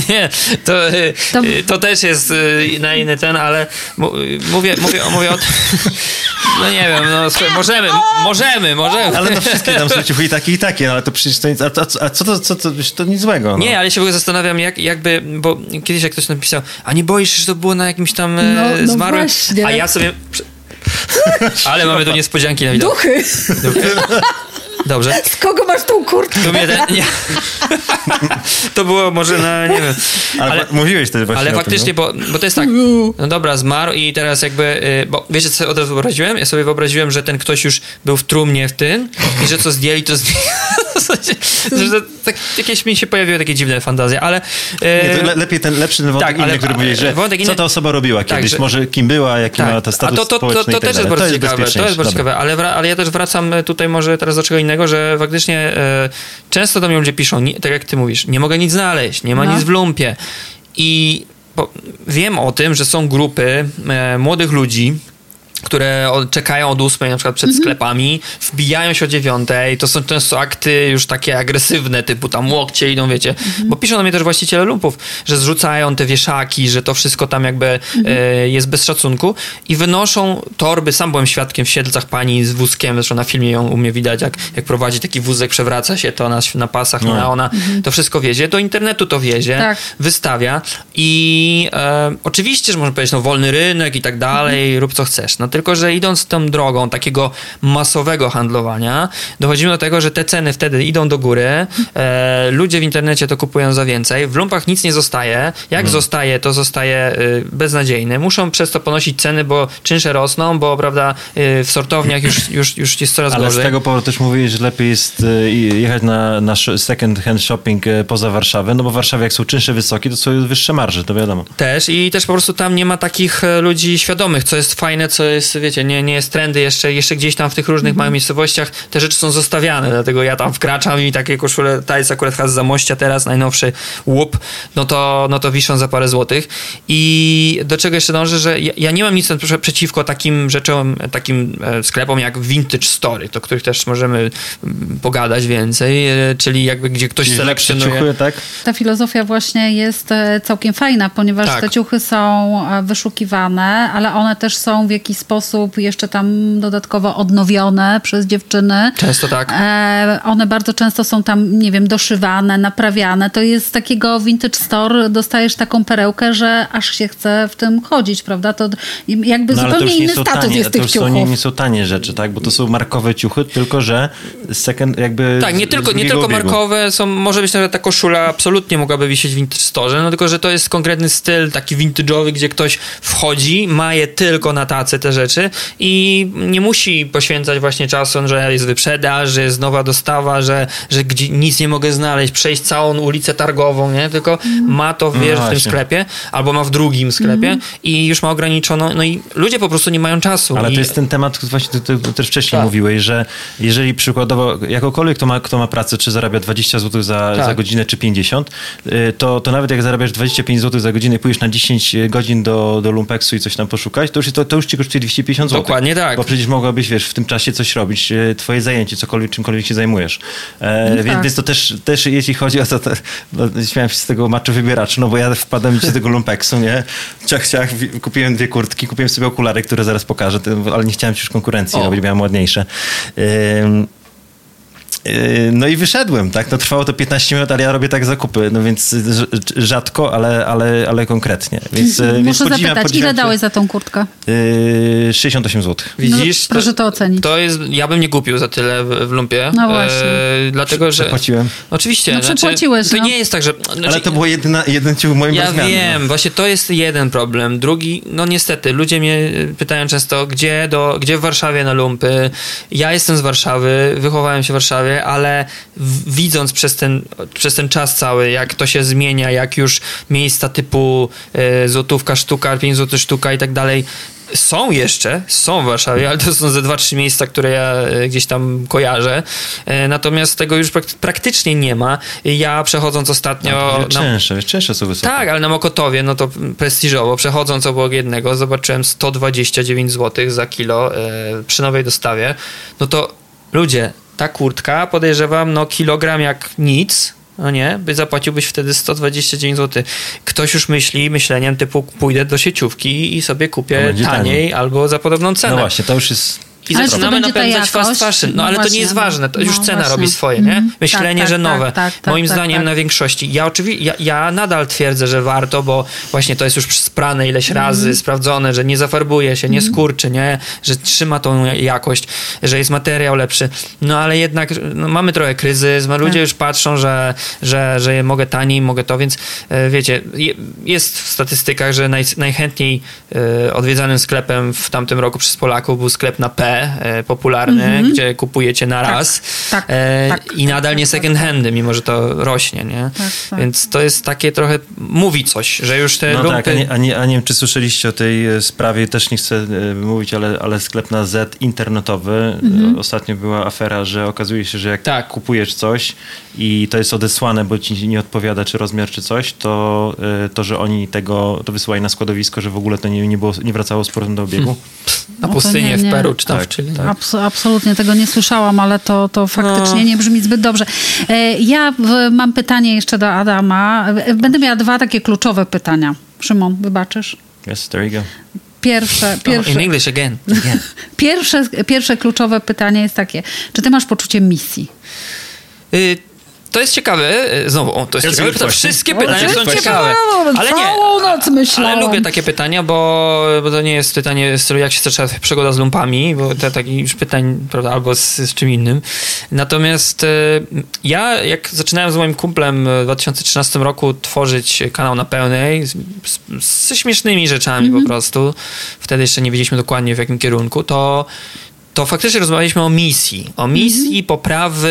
Nie, to, y, y, to też jest y, na inny ten, ale m- mówię, mówię, mówię o tym... No nie wiem, no słuchaj, możemy, możemy, możemy. Ale to wszystkie tam są ciuchy i takie i takie, no ale to przecież to nic, a, a, a co, to, co to, to nic złego. No. Nie, ale się w ogóle zastanawiam, jak, jakby, bo kiedyś jak ktoś napisał, a nie boisz się, że to było na jakimś tam no, e, zmarłym, no a ja sobie... Ale mamy tu niespodzianki na widok. Duchy! Duchy. Dobrze. Z kogo masz tą kurtkę? Ten, nie. To było może na, nie wiem. Ale, ale mówiłeś też właśnie. Ale o faktycznie, tym, no? bo, bo to jest tak, no dobra, zmarł i teraz jakby, bo wiecie co od razu wyobraziłem? Ja sobie wyobraziłem, że ten ktoś już był w trumnie w tym i że co zdjęli, to zdjęli. Tak, jakieś mi się pojawiły takie dziwne fantazje, ale... E... Nie, to le, lepiej ten lepszy wątek tak, inny, ale, który mówiłeś, że inny... co ta osoba robiła kiedyś, tak, że... może kim była, jaki tak. miała ta status to, to, to, społeczny to, to, to, i tak dalej. To jest bardzo ciekawe, to jest bardzo ciekawe, ale, ale ja też wracam tutaj może teraz do czego innego, że faktycznie e, często do mnie ludzie piszą, nie, tak jak ty mówisz, nie mogę nic znaleźć, nie ma no. nic w lumpie i bo, wiem o tym, że są grupy e, młodych ludzi, które czekają od ósmej na przykład przed mm-hmm. sklepami, wbijają się o dziewiątej, to są często akty już takie agresywne, typu tam łokcie idą, wiecie, mm-hmm. bo piszą do mnie też właściciele lumpów, że zrzucają te wieszaki, że to wszystko tam jakby mm-hmm. e, jest bez szacunku i wynoszą torby, sam byłem świadkiem w Siedlcach pani z wózkiem, zresztą na filmie ją u mnie widać, jak, jak prowadzi taki wózek, przewraca się to na, na pasach, no. ona, ona mm-hmm. to wszystko wiezie, do internetu to wiezie, tak. wystawia i e, oczywiście, że można powiedzieć, no wolny rynek i tak dalej, mm-hmm. rób co chcesz, no tylko, że idąc tą drogą takiego masowego handlowania, dochodzimy do tego, że te ceny wtedy idą do góry, e, ludzie w internecie to kupują za więcej, w lumpach nic nie zostaje, jak hmm. zostaje, to zostaje y, beznadziejne, muszą przez to ponosić ceny, bo czynsze rosną, bo prawda, y, w sortowniach już, już, już jest coraz ale gorzej. Ale z tego powodu też mówiłeś, że lepiej jest y, jechać na, na second hand shopping y, poza Warszawę, no bo w Warszawie jak są czynsze wysokie, to są wyższe marże, to wiadomo. Też i też po prostu tam nie ma takich ludzi świadomych, co jest fajne, co jest, wiecie, nie, nie jest trendy, jeszcze, jeszcze gdzieś tam w tych różnych małych miejscowościach te rzeczy są zostawiane, dlatego ja tam wkraczam i takie koszule, ta jest akurat z Zamościa teraz, najnowszy łup, no to, no to wiszą za parę złotych i do czego jeszcze dążę, że ja, ja nie mam nic przeciwko takim rzeczom, takim sklepom jak Vintage Story, o których też możemy pogadać więcej, czyli jakby gdzie ktoś selekcjonuje. Ciuchy, tak? Ta filozofia właśnie jest całkiem fajna, ponieważ tak. te ciuchy są wyszukiwane, ale one też są w jakiś sposób sposób jeszcze tam dodatkowo odnowione przez dziewczyny. Często tak. E, one bardzo często są tam, nie wiem, doszywane, naprawiane. To jest z takiego vintage store, dostajesz taką perełkę, że aż się chce w tym chodzić, prawda? To jakby no, zupełnie to inny status tanie, jest tych ciuchów. To już nie są tanie rzeczy, tak? Bo to są markowe ciuchy, tylko że second jakby... Tak, nie tylko, nie tylko markowe są, może być nawet ta koszula absolutnie mogłaby wisieć w vintage store, no tylko, że to jest konkretny styl taki vintage'owy, gdzie ktoś wchodzi, ma je tylko na tacy te rzeczy i nie musi poświęcać właśnie czasu, że jest wyprzedaż, że jest nowa dostawa, że, że gdzie nic nie mogę znaleźć, przejść całą ulicę targową, nie? Tylko mm. ma to wiesz, no w tym sklepie, albo ma w drugim sklepie mm. i już ma ograniczoną, no i ludzie po prostu nie mają czasu. Ale i... to jest ten temat, który właśnie ty, ty też wcześniej tak. mówiłeś, że jeżeli przykładowo jakokolwiek kto ma, kto ma pracę, czy zarabia dwadzieścia złotych za, tak. za godzinę, czy pięćdziesiąt, to, to nawet jak zarabiasz dwadzieścia pięć złotych za godzinę i pójdziesz na dziesięć godzin do, do lumpeksu i coś tam poszukać, to już, to, to już ci kosztuje dwieście pięćdziesiąt złotych. Dokładnie tak. Bo przecież mogłabyś, wiesz, w tym czasie coś robić, twoje zajęcie, cokolwiek, czymkolwiek się zajmujesz. E, no więc tak. to też, też jeśli chodzi o to, to no, śmiałem się z tego maczu wybieracz, no bo ja wpadam z tego lumpeksu, nie? Ciach, ciach, kupiłem dwie kurtki, kupiłem sobie okulary, które zaraz pokażę, ale nie chciałem już konkurencji o. robić, miałem ładniejsze. Ym... No i wyszedłem, tak? No trwało to piętnaście minut, ale ja robię tak zakupy, no więc rzadko, ale, ale, ale konkretnie. Więc, Muszę więc podziwiam, zapytać, podziwiam ile się... dałeś za tą kurtkę? sześćdziesiąt osiem złotych. Widzisz? No, proszę to, to ocenić. To jest, ja bym nie kupił za tyle w, w lumpie. No właśnie. E, dlatego, że... Przepłaciłem. Oczywiście. No przepłaciłeś, znaczy, no. To nie jest tak, że... Znaczy, ale to było jedyna, jeden ciuch w moim Ja rozmiarze, wiem, no. Właśnie to jest jeden problem. Drugi, no niestety, ludzie mnie pytają często, gdzie, do, gdzie w Warszawie na lumpy? Ja jestem z Warszawy, wychowałem się w Warszawie, ale widząc przez ten, przez ten czas cały, jak to się zmienia, jak już miejsca typu y, złotówka sztuka, pięć złotych sztuka i tak dalej, są jeszcze, są w Warszawie, ale to są ze dwa, trzy miejsca, które ja gdzieś tam kojarzę. Natomiast tego już prakty- praktycznie nie ma. Ja przechodząc ostatnio... No, cięższe, na... cięższe są wysokie. Tak, ale na Mokotowie, no to prestiżowo, przechodząc obok jednego, zobaczyłem sto dwadzieścia dziewięć złotych za kilo y, przy nowej dostawie. No to ludzie... Ta kurtka, podejrzewam, no kilogram jak nic, no nie, by zapłaciłbyś wtedy sto dwadzieścia dziewięć złotych. Ktoś już myśli myśleniem typu pójdę do sieciówki i sobie kupię taniej, taniej albo za podobną cenę. No właśnie, to już jest... I ale zaczynamy napędzać fast fashion. No, no ale właśnie. To nie jest ważne, to już no, cena właśnie. Robi swoje, nie? Myślenie, tak, tak, że nowe. Tak, tak, Moim tak, zdaniem tak. na większości. Ja oczywiście, ja, ja nadal twierdzę, że warto, bo właśnie to jest już sprane ileś mm. razy, sprawdzone, że nie zafarbuje się, nie mm. skurczy, nie? Że trzyma tą jakość, że jest materiał lepszy. No ale jednak no, mamy trochę kryzys, ludzie tak. już patrzą, że, że, że mogę taniej, mogę to, więc wiecie, jest w statystykach, że naj, najchętniej odwiedzanym sklepem w tamtym roku przez Polaków był sklep na P, popularny, mm-hmm. gdzie kupujecie na raz tak, tak, e, tak, i nadal tak, nie second handy, mimo że to rośnie, nie? Tak, tak. Więc to jest takie trochę mówi coś, że już te no lumpy... tak, a nie, a, nie, a nie wiem, czy słyszeliście o tej sprawie, też nie chcę mówić, ale, ale sklep na Z internetowy, mm-hmm. ostatnio była afera, że okazuje się, że jak tak. kupujesz coś i to jest odesłane, bo ci nie odpowiada, czy rozmiar, czy coś, to, to że oni tego, to wysyłali na składowisko, że w ogóle to nie, nie, było, nie wracało z powrotem do obiegu. Hmm. Na no pustynię nie, nie. w Peru, czy tam tak, w tak. Abs- absolutnie, tego nie słyszałam, ale to, to faktycznie no. nie brzmi zbyt dobrze. E, ja w, mam pytanie jeszcze do Adama. Będę miała dwa takie kluczowe pytania. Szymon, wybaczysz? Yes, there you go. Pierwsze, pierwsze, oh, in English again. again. Pierwsze, pierwsze kluczowe pytanie jest takie. Czy ty masz poczucie misji? Y- To jest ciekawe, znowu, o, to jest, jest ciekawe, to wszystkie pytania o, są ciekawe, ale nie, ale, ale lubię takie pytania, bo, bo to nie jest pytanie w stylu, jak się zaczęła przygoda z lumpami, bo to takich już pytań, prawda, albo z, z czym innym. Natomiast ja, jak zaczynałem z moim kumplem w dwa tysiące trzynastym roku tworzyć kanał na pełnej, z, z, ze śmiesznymi rzeczami mm-hmm. po prostu, wtedy jeszcze nie wiedzieliśmy dokładnie w jakim kierunku, to... to faktycznie rozmawialiśmy o misji. O misji mm-hmm. poprawy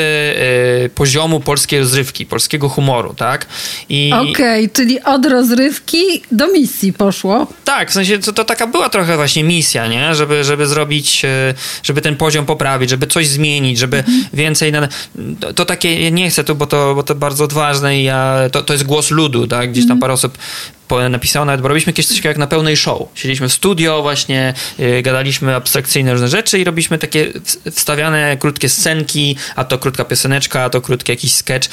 y, poziomu polskiej rozrywki, polskiego humoru, tak? I... Okej, okay, czyli od rozrywki do misji poszło. Tak, w sensie to, to taka była trochę właśnie misja, nie? Żeby, żeby zrobić, y, żeby ten poziom poprawić, żeby coś zmienić, żeby mm-hmm. więcej... Na... To, to takie, nie chcę tu, bo to, bo to bardzo odważne i ja... To, to jest głos ludu, tak? Gdzieś tam mm-hmm. parę osób... napisało nawet, bo robiliśmy kiedyś coś takiego jak na pełnej show. Siedzieliśmy w studio właśnie, yy, gadaliśmy abstrakcyjne różne rzeczy i robiliśmy takie wstawiane krótkie scenki, a to krótka pioseneczka, a to krótki jakiś sketch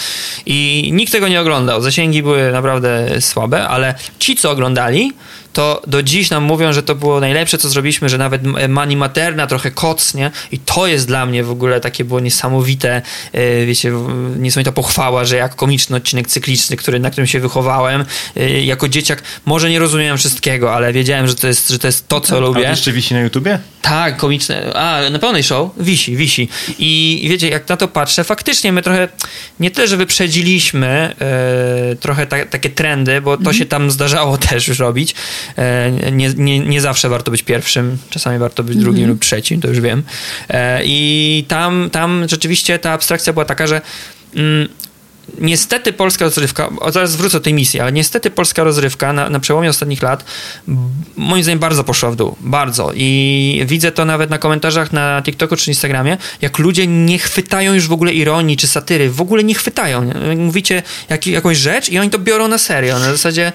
i nikt tego nie oglądał. Zasięgi były naprawdę słabe, ale ci, co oglądali, to do dziś nam mówią, że to było najlepsze, co zrobiliśmy, że nawet Mani Materna trochę kocnie i to jest dla mnie w ogóle takie było niesamowite, wiecie, niesamowita pochwała, że jak komiczny odcinek cykliczny, który, na którym się wychowałem, jako dzieciak, może nie rozumiałem wszystkiego, ale wiedziałem, że to jest, że to jest to, co a, lubię. A jeszcze wisi na YouTubie? Tak, komiczne. A, na pełnej show? Wisi, wisi. I wiecie, jak na to patrzę, faktycznie my trochę, nie tyle, że wyprzedziliśmy e, trochę ta, takie trendy, bo to mm-hmm. się tam zdarzało też już robić. E, nie, nie, nie zawsze warto być pierwszym, czasami warto być drugim mm-hmm. lub trzecim, to już wiem. E, I tam, tam rzeczywiście ta abstrakcja była taka, że mm, niestety polska rozrywka, zaraz wrócę do tej misji, ale niestety polska rozrywka na, na przełomie ostatnich lat moim zdaniem bardzo poszła w dół, bardzo i widzę to nawet na komentarzach na TikToku czy Instagramie, jak ludzie nie chwytają już w ogóle ironii czy satyry, w ogóle nie chwytają, mówicie jak, jakąś rzecz i oni to biorą na serio, na zasadzie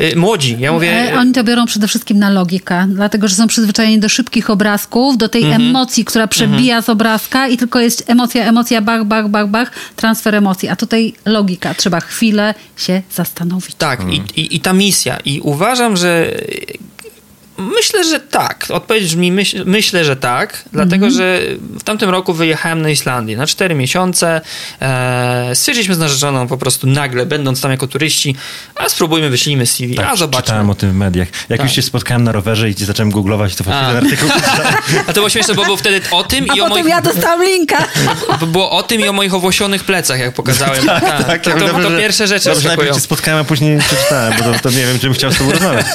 y, młodzi, ja mówię... Oni to biorą przede wszystkim na logikę, dlatego, że są przyzwyczajeni do szybkich obrazków, do tej mm-hmm. emocji, która przebija mm-hmm. z obrazka i tylko jest emocja, emocja, bach, bach, bach, bach, transfer emocji, a tutaj logika. Trzeba chwilę się zastanowić. Tak, mm. i, i, i ta misja. I uważam, że myślę, że tak. Odpowiedź brzmi myśl, myślę, że tak, dlatego, mm. że w tamtym roku wyjechałem na Islandię na cztery miesiące. E, stwierdziliśmy z narzeczoną po prostu nagle, będąc tam jako turyści, a spróbujmy, wyślijmy C V, tak, a zobaczmy. Czytałem o tym w mediach. Jak tak. już się spotkałem na rowerze i zacząłem googlować, to faktycznie ten artykuł. A to było śmieszne, bo było wtedy o tym a i o moich... ja dostałam linka. Było o tym i o moich owłosionych plecach, jak pokazałem. Tak, tak, tak, to, tak, to, dobrze, to pierwsze rzeczy. Dobrze, najpierw się spotkałem, a później przeczytałem, bo to, to nie wiem, czym chciał z tobą rozmawiać.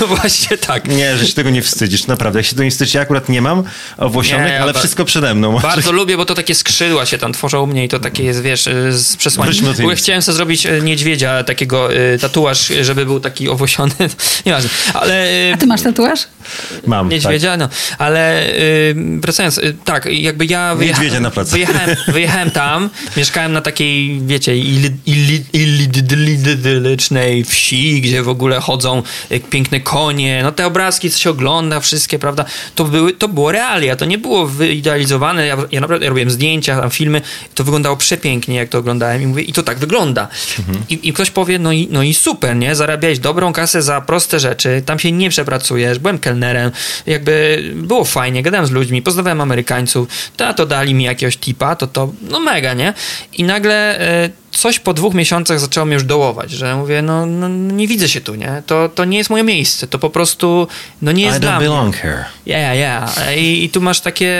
No właśnie tak. Nie, że się tego nie wstydzisz, naprawdę. Jak się tego nie wstydzisz, ja akurat nie mam owłosionych, nie, ale ba- wszystko przede mną. Bardzo lubię, bo to takie skrzydła się tam tworzą u mnie i to takie jest, wiesz, z przesłaniem. W ogóle chciałem sobie zrobić niedźwiedzia, takiego y, tatuaż, żeby był taki owłosiony. Nieważne, ale... Y, A ty masz tatuaż? Mam, niedźwiedzia, tak. No. Ale y, wracając, y, tak, jakby ja wyjecha- niedźwiedzia na placu. Wyjechałem, wyjechałem tam, mieszkałem na takiej, wiecie, illirycznej wsi, gdzie w ogóle chodzą piękne konie, no te obrazki, co się ogląda, wszystkie, prawda, to, były, to było realia, to nie było wyidealizowane, ja, ja naprawdę ja robiłem zdjęcia, tam filmy, to wyglądało przepięknie, jak to oglądałem i mówię, i to tak wygląda. Mhm. I, I ktoś powie, no i, no i super, nie, zarabiałeś dobrą kasę za proste rzeczy, tam się nie przepracujesz, byłem kelnerem, jakby było fajnie, gadałem z ludźmi, poznawałem Amerykańców, to, to dali mi jakiegoś tipa, to to, no mega, nie, i nagle... Y- Coś po dwóch miesiącach zaczęło mnie już dołować, że mówię, no, no nie widzę się tu, nie? To, to nie jest moje miejsce, to po prostu, no nie jest I dla mnie. I don't belong here. Yeah, yeah. I, i tu masz takie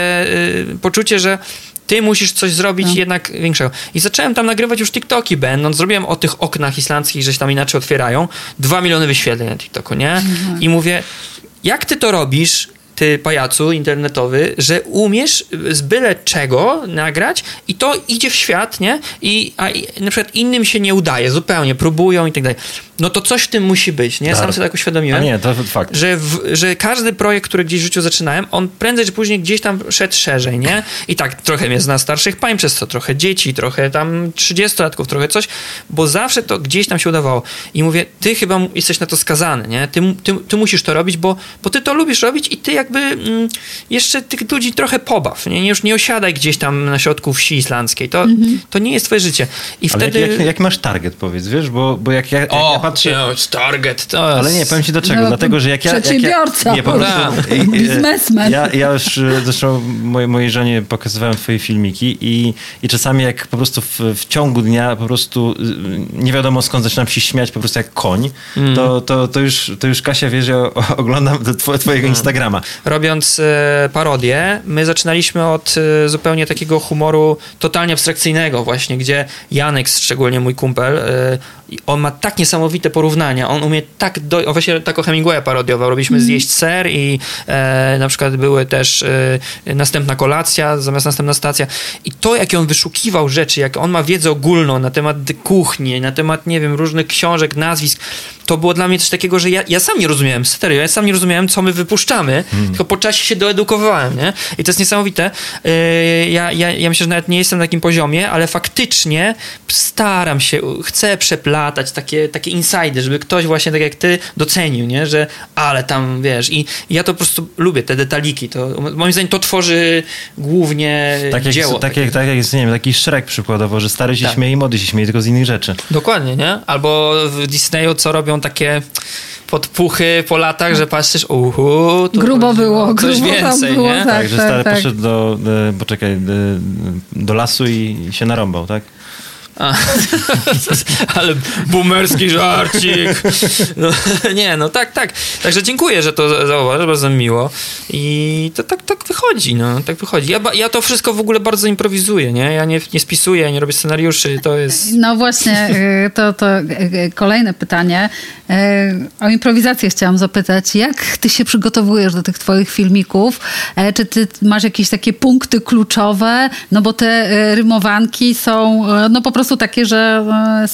y, poczucie, że ty musisz coś zrobić no. jednak większego. I zacząłem tam nagrywać już TikToki, będąc, zrobiłem o tych oknach islandzkich, że się tam inaczej otwierają, dwa miliony wyświetleń na TikToku, nie? Mhm. I mówię, jak ty to robisz, ty pajacu internetowy, że umiesz z byle czego nagrać i to idzie w świat, nie? I, a i, na przykład innym się nie udaje zupełnie, próbują i tak dalej. No to coś w tym musi być, nie? Sam sobie tak uświadomiłem, a nie, to fakt. Że, w, że każdy projekt, który gdzieś w życiu zaczynałem, on prędzej czy później gdzieś tam szedł szerzej, nie? I tak trochę mnie zna starszych pań przez to, trochę dzieci, trochę tam trzydziestolatków, trochę coś, bo zawsze to gdzieś tam się udawało. I mówię, ty chyba jesteś na to skazany, nie? Ty, ty, ty musisz to robić, bo, bo ty to lubisz robić i ty jak jakby mm, jeszcze tych ludzi trochę pobaw. Nie? Już nie osiadaj gdzieś tam na środku wsi islandzkiej. To, mm-hmm. to nie jest twoje życie. I ale wtedy... jaki jak masz target, powiedz, wiesz? Bo, bo jak, ja, jak o, ja patrzę... No, target to jest... Ale nie, powiem ci do czego. No, dlatego, że jak ja... Przedsiębiorca. Jak ja, nie, biznesmen. Ja, ja już zresztą mojej, mojej żonie pokazywałem twoje filmiki i, i czasami jak po prostu w, w ciągu dnia po prostu nie wiadomo skąd zaczynam się śmiać po prostu jak koń, mm. to, to, to, już, to już Kasia wie, że ja oglądam twojego Instagrama. Robiąc e, parodię, my zaczynaliśmy od e, zupełnie takiego humoru totalnie abstrakcyjnego właśnie, gdzie Janek, szczególnie mój kumpel, e, on ma tak niesamowite porównania, on umie tak, do, o właśnie tak o Hemingwaya parodiował, robiliśmy mm. zjeść ser i e, na przykład były też e, następna kolacja, zamiast następna stacja i to, jakie on wyszukiwał rzeczy, jak on ma wiedzę ogólną na temat kuchni, na temat, nie wiem, różnych książek, nazwisk, to było dla mnie coś takiego, że ja, ja sam nie rozumiałem, serio, ja sam nie rozumiałem, co my wypuszczamy, mm. tylko po czasie się doedukowałem, nie? I to jest niesamowite. Yy, ja, ja, ja myślę, że nawet nie jestem na takim poziomie, ale faktycznie staram się, chcę przeplatać latać takie, takie insajdy, żeby ktoś właśnie tak jak ty docenił, nie? Że ale tam, wiesz, i, i ja to po prostu lubię, te detaliki, to moim zdaniem to tworzy głównie tak jak, dzieło. Tak, tak, jak, tak jak jest, nie wiem, taki Shrek przykładowo, że stary się tak. śmieje i młody się śmieje, tylko z innych rzeczy. Dokładnie, nie? Albo w Disneyu co robią takie podpuchy po latach, że patrzysz, uhu, to grubo było, coś grubo więcej, było, nie? Tak, tak, że stary tak. poszedł do, poczekaj, do lasu i się narąbał, tak? A, ale boomerski żarcik. No, nie, no tak, tak. Także dziękuję, że to zauważysz, bardzo miło. I to tak, tak wychodzi, no, tak wychodzi. Ja, ja to wszystko w ogóle bardzo improwizuję, nie? Ja nie, nie spisuję, nie robię scenariuszy, to jest... No właśnie, to, to kolejne pytanie. O improwizację chciałam zapytać. Jak ty się przygotowujesz do tych twoich filmików? Czy ty masz jakieś takie punkty kluczowe? No bo te rymowanki są, no po prostu są takie, że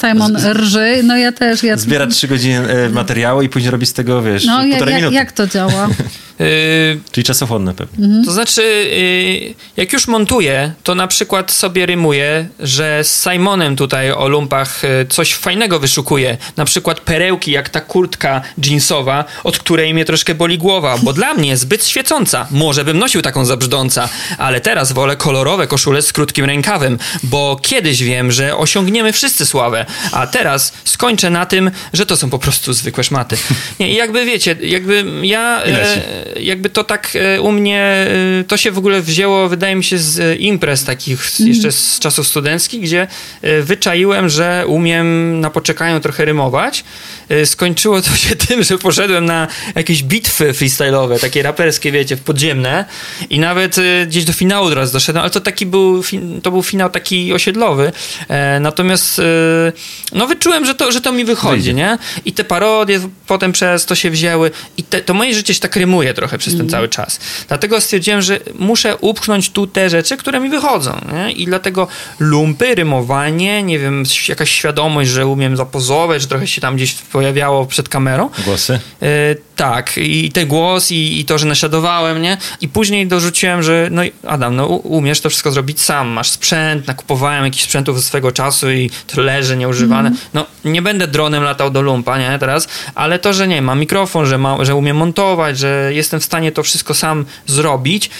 Simon rży, no ja też. Ja... Zbiera trzy godziny materiału i później robi z tego, wiesz, no, półtorej minuty. Jak to działa? Czyli czasochłonne pewnie. Mhm. To znaczy, jak już montuję, to na przykład sobie rymuję, że z Simonem tutaj o lumpach coś fajnego wyszukuję. Na przykład perełki, jak ta kurtka jeansowa, od której mnie troszkę boli głowa, bo dla mnie zbyt świecąca. Może bym nosił taką zabrzdąca, ale teraz wolę kolorowe koszule z krótkim rękawem, bo kiedyś wiem, że osiągniemy wszyscy sławę, a teraz skończę na tym, że to są po prostu zwykłe szmaty. Nie, jakby wiecie, jakby ja... jakby to tak u mnie, to się w ogóle wzięło, wydaje mi się, z imprez takich jeszcze z czasów studenckich, gdzie wyczaiłem, że umiem na poczekaniu trochę rymować. Skończyło to się tym, że poszedłem na jakieś bitwy freestyle'owe, takie raperskie, wiecie, podziemne i nawet gdzieś do finału od razu doszedłem, ale to taki był, to był finał taki osiedlowy. Natomiast no wyczułem, że to, że to mi wychodzi, nie? I te parodie potem przez to się wzięły i te, to moje życie się tak rymuje trochę przez ten cały czas. Dlatego stwierdziłem, że muszę upchnąć tu te rzeczy, które mi wychodzą, nie? I dlatego lumpy, rymowanie, nie wiem, jakaś świadomość, że umiem zapozować, że trochę się tam gdzieś pojawiało przed kamerą. Głosy? Y, tak. I ten głos i, i to, że naśladowałem, nie? I później dorzuciłem, że no Adam, no umiesz to wszystko zrobić sam. Masz sprzęt, nakupowałem jakichś sprzętów ze swego czasu i to leży nieużywane. Mm. No nie będę dronem latał do lumpa, nie? Teraz, ale to, że nie, mam mikrofon, że, ma, że umiem montować, że jestem w stanie to wszystko sam zrobić,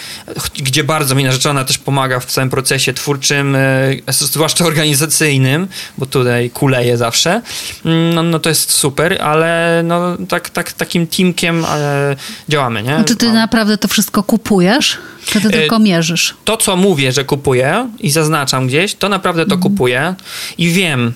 gdzie bardzo mi narzeczona też pomaga w całym procesie twórczym, zwłaszcza organizacyjnym, bo tutaj kuleję zawsze. No, no to jest super, ale no, tak, tak, takim teamkiem działamy, nie? Czy ty no. naprawdę to wszystko kupujesz? Czy ty tylko mierzysz? To, co mówię, że kupuję i zaznaczam gdzieś, to naprawdę to mm. kupuję i wiem.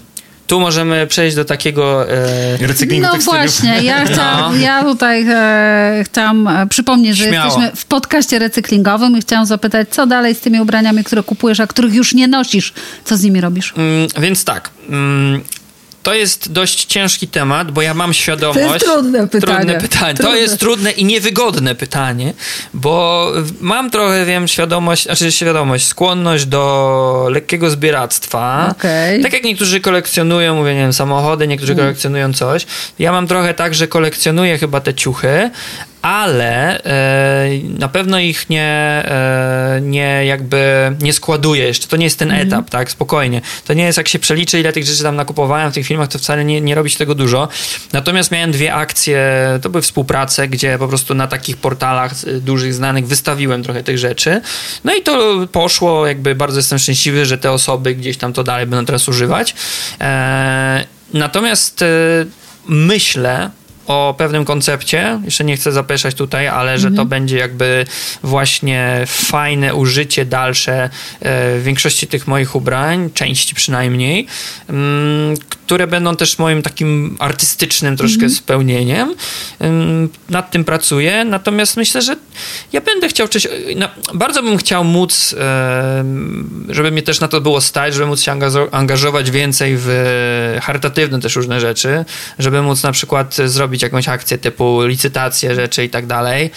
Tu możemy przejść do takiego e... recyklingu tekstyliów. No właśnie, ja, chciałam, no. ja tutaj e, chciałam przypomnieć, że Śmiało. jesteśmy w podcaście recyklingowym i chciałam zapytać, co dalej z tymi ubraniami, które kupujesz, a których już nie nosisz? Co z nimi robisz? Mm, więc tak... Mm... To jest dość ciężki temat, bo ja mam świadomość... To jest trudne pytanie. Trudne pytanie. Trudne. To jest trudne i niewygodne pytanie, bo mam trochę, wiem, świadomość, znaczy świadomość, skłonność do lekkiego zbieractwa. Okay. Tak jak niektórzy kolekcjonują, mówię, nie wiem, samochody, niektórzy kolekcjonują coś. Ja mam trochę tak, że kolekcjonuję chyba te ciuchy, ale e, na pewno ich nie, e, nie jakby nie składuję jeszcze. To nie jest ten mm. etap, tak? Spokojnie. To nie jest, jak się przeliczy, ile tych rzeczy tam nakupowałem w tych filmach, to wcale nie, nie robi się tego dużo. Natomiast miałem dwie akcje, to były współprace, gdzie po prostu na takich portalach dużych, znanych wystawiłem trochę tych rzeczy. No i to poszło, jakby bardzo jestem szczęśliwy, że te osoby gdzieś tam to dalej będą teraz używać. E, natomiast e, myślę, o pewnym koncepcie, jeszcze nie chcę zapeszać tutaj, ale że mm-hmm. to będzie jakby właśnie fajne użycie dalsze w większości tych moich ubrań, części przynajmniej, które będą też moim takim artystycznym troszkę mm-hmm. spełnieniem. Nad tym pracuję, natomiast myślę, że ja będę chciał coś, no, bardzo bym chciał móc, żeby mnie też na to było stać, żeby móc się angażować więcej w charytatywne też różne rzeczy, żeby móc na przykład zrobić zrobić jakąś akcję typu licytacje rzeczy i tak dalej.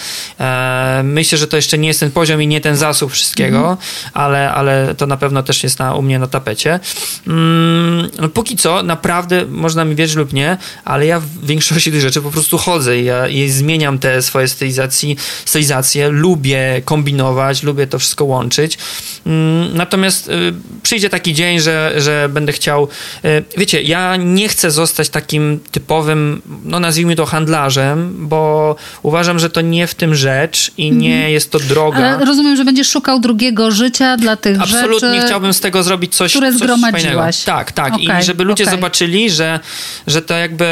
Myślę, że to jeszcze nie jest ten poziom i nie ten zasób wszystkiego, mm. ale, ale to na pewno też jest na, u mnie na tapecie. Mm, no póki co, naprawdę, można mi wierzyć lub nie, ale ja w większości tych rzeczy po prostu chodzę i ja i zmieniam te swoje stylizacji, stylizacje, lubię kombinować, lubię to wszystko łączyć. Mm, natomiast y, przyjdzie taki dzień, że, że będę chciał... Y, wiecie, ja nie chcę zostać takim typowym, no nazwijmy to handlarzem, bo uważam, że to nie w tym rzecz i nie jest to droga. Ale rozumiem, że będziesz szukał drugiego życia dla tych Absolutnie rzeczy. Absolutnie chciałbym z tego zrobić coś, które zgromadziłaś. Coś fajnego. Tak, tak. Okay, I żeby ludzie okay. zobaczyli, że, że to jakby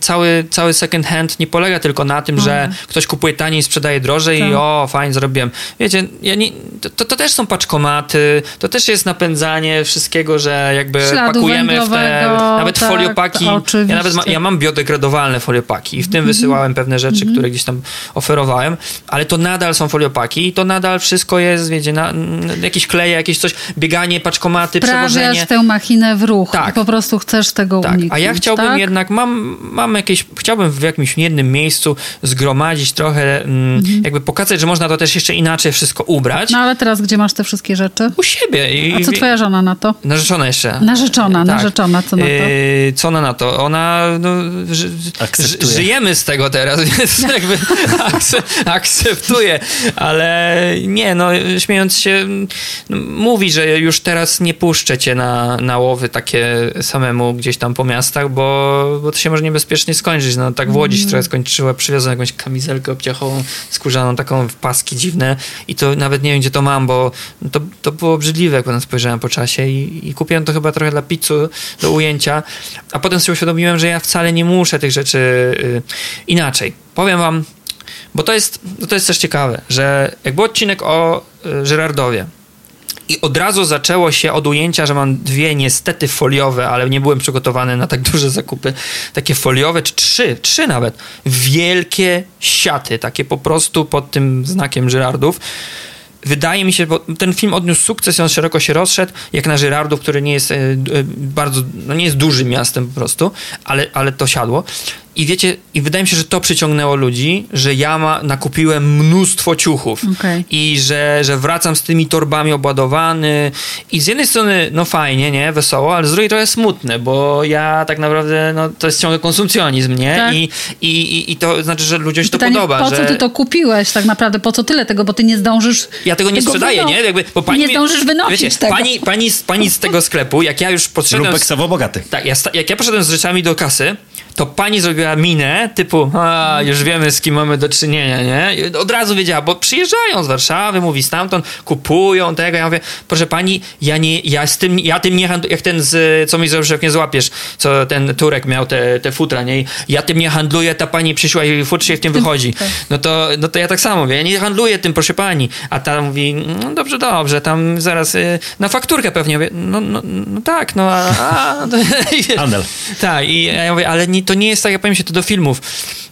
cały, cały second hand nie polega tylko na tym, hmm. że ktoś kupuje taniej, sprzedaje drożej tak. i o, fajnie zrobiłem. Wiecie, ja nie, to, to też są paczkomaty, to też jest napędzanie wszystkiego, że jakby Śladu pakujemy w te, nawet tak, foliopaki. Ja, nawet ma, ja mam biodegradowalne foliopaki i w tym mm-hmm. wysyłałem pewne rzeczy, mm-hmm. które gdzieś tam oferowałem, ale to nadal są foliopaki i to nadal wszystko jest, wiecie, na, jakieś kleje, jakieś coś, bieganie, paczkomaty, Prawiasz przewożenie. Tę machinę w ruch tak. i po prostu chcesz tego tak. uniknąć. A ja chciałbym tak? jednak, mam, mam jakieś, chciałbym w jakimś jednym miejscu zgromadzić trochę, mm, mm-hmm. jakby pokazać, że można to też jeszcze inaczej wszystko ubrać. No ale teraz gdzie masz te wszystkie rzeczy? U siebie. I, A co twoja żona na to? Narzeczona jeszcze. Narzeczona, tak. narzeczona, co na to? Yy, co ona na to? Ona, no, ży, żyjemy z tego teraz, więc jakby akceptuję, ale nie, no śmiejąc się, no, mówi, że już teraz nie puszczę cię na, na łowy takie samemu gdzieś tam po miastach, bo, bo to się może niebezpiecznie skończyć. No tak w Łodzi się mm. trochę skończyła, przywiozłem jakąś kamizelkę obciachową, skórzaną, taką w paski dziwne i to nawet nie wiem, gdzie to mam, bo to, to było obrzydliwe, jak potem spojrzałem po czasie i, i kupiłem to chyba trochę dla pizzu do ujęcia, a potem sobie uświadomiłem, że ja wcale nie muszę tych rzeczy yy, inaczej. Powiem wam, bo to jest, to jest też ciekawe, że jak był odcinek o y, Żyrardowie i od razu zaczęło się od ujęcia, że mam dwie niestety foliowe, ale nie byłem przygotowany na tak duże zakupy, takie foliowe, czy trzy, trzy nawet, wielkie siaty, takie po prostu pod tym znakiem Żyrardów. Wydaje mi się, bo ten film odniósł sukces i on szeroko się rozszedł, jak na Żyrardów, który nie jest y, bardzo, no nie jest dużym miastem po prostu, ale, ale to siadło. I wiecie, i wydaje mi się, że to przyciągnęło ludzi, że ja ma, nakupiłem mnóstwo ciuchów okay. i że, że wracam z tymi torbami obładowany i z jednej strony no fajnie, nie, wesoło, ale z drugiej trochę smutne, bo ja tak naprawdę no, to jest ciągle konsumpcjonizm, nie? Tak. I, i, I to znaczy, że ludziom się Pytanie, to podoba. Po co że... ty to kupiłeś tak naprawdę? Po co tyle tego? Bo ty nie zdążysz Ja tego nie tego sprzedaję, wyno... nie? Jakby, bo pani nie zdążysz wynosić wiecie, tego. Pani, pani, pani z tego sklepu, jak ja już podszedłem... Lupeksowo bogaty. Tak, ja, jak ja poszedłem z rzeczami do kasy, to pani zrobiła minę typu, a już wiemy z kim mamy do czynienia, nie? Od razu wiedziała, bo przyjeżdżają z Warszawy, mówi stamtąd, kupują tego. Ja mówię, proszę pani, ja nie, ja z tym, ja tym nie handluję, jak ten z, co mi zrobisz, jak nie złapiesz, co ten Turek miał te, te futra, nie? Ja tym nie handluję, ta pani przyszła i futrze w tym wychodzi. No to, no to ja tak samo mówię, ja nie handluję tym, proszę pani. A ta mówi, no dobrze, dobrze, tam zaraz na fakturkę pewnie. Mówię, no, no, no tak, no a... a to, handel. Tak, i ja mówię, ale nie to nie jest tak, ja powiem się, to do filmów.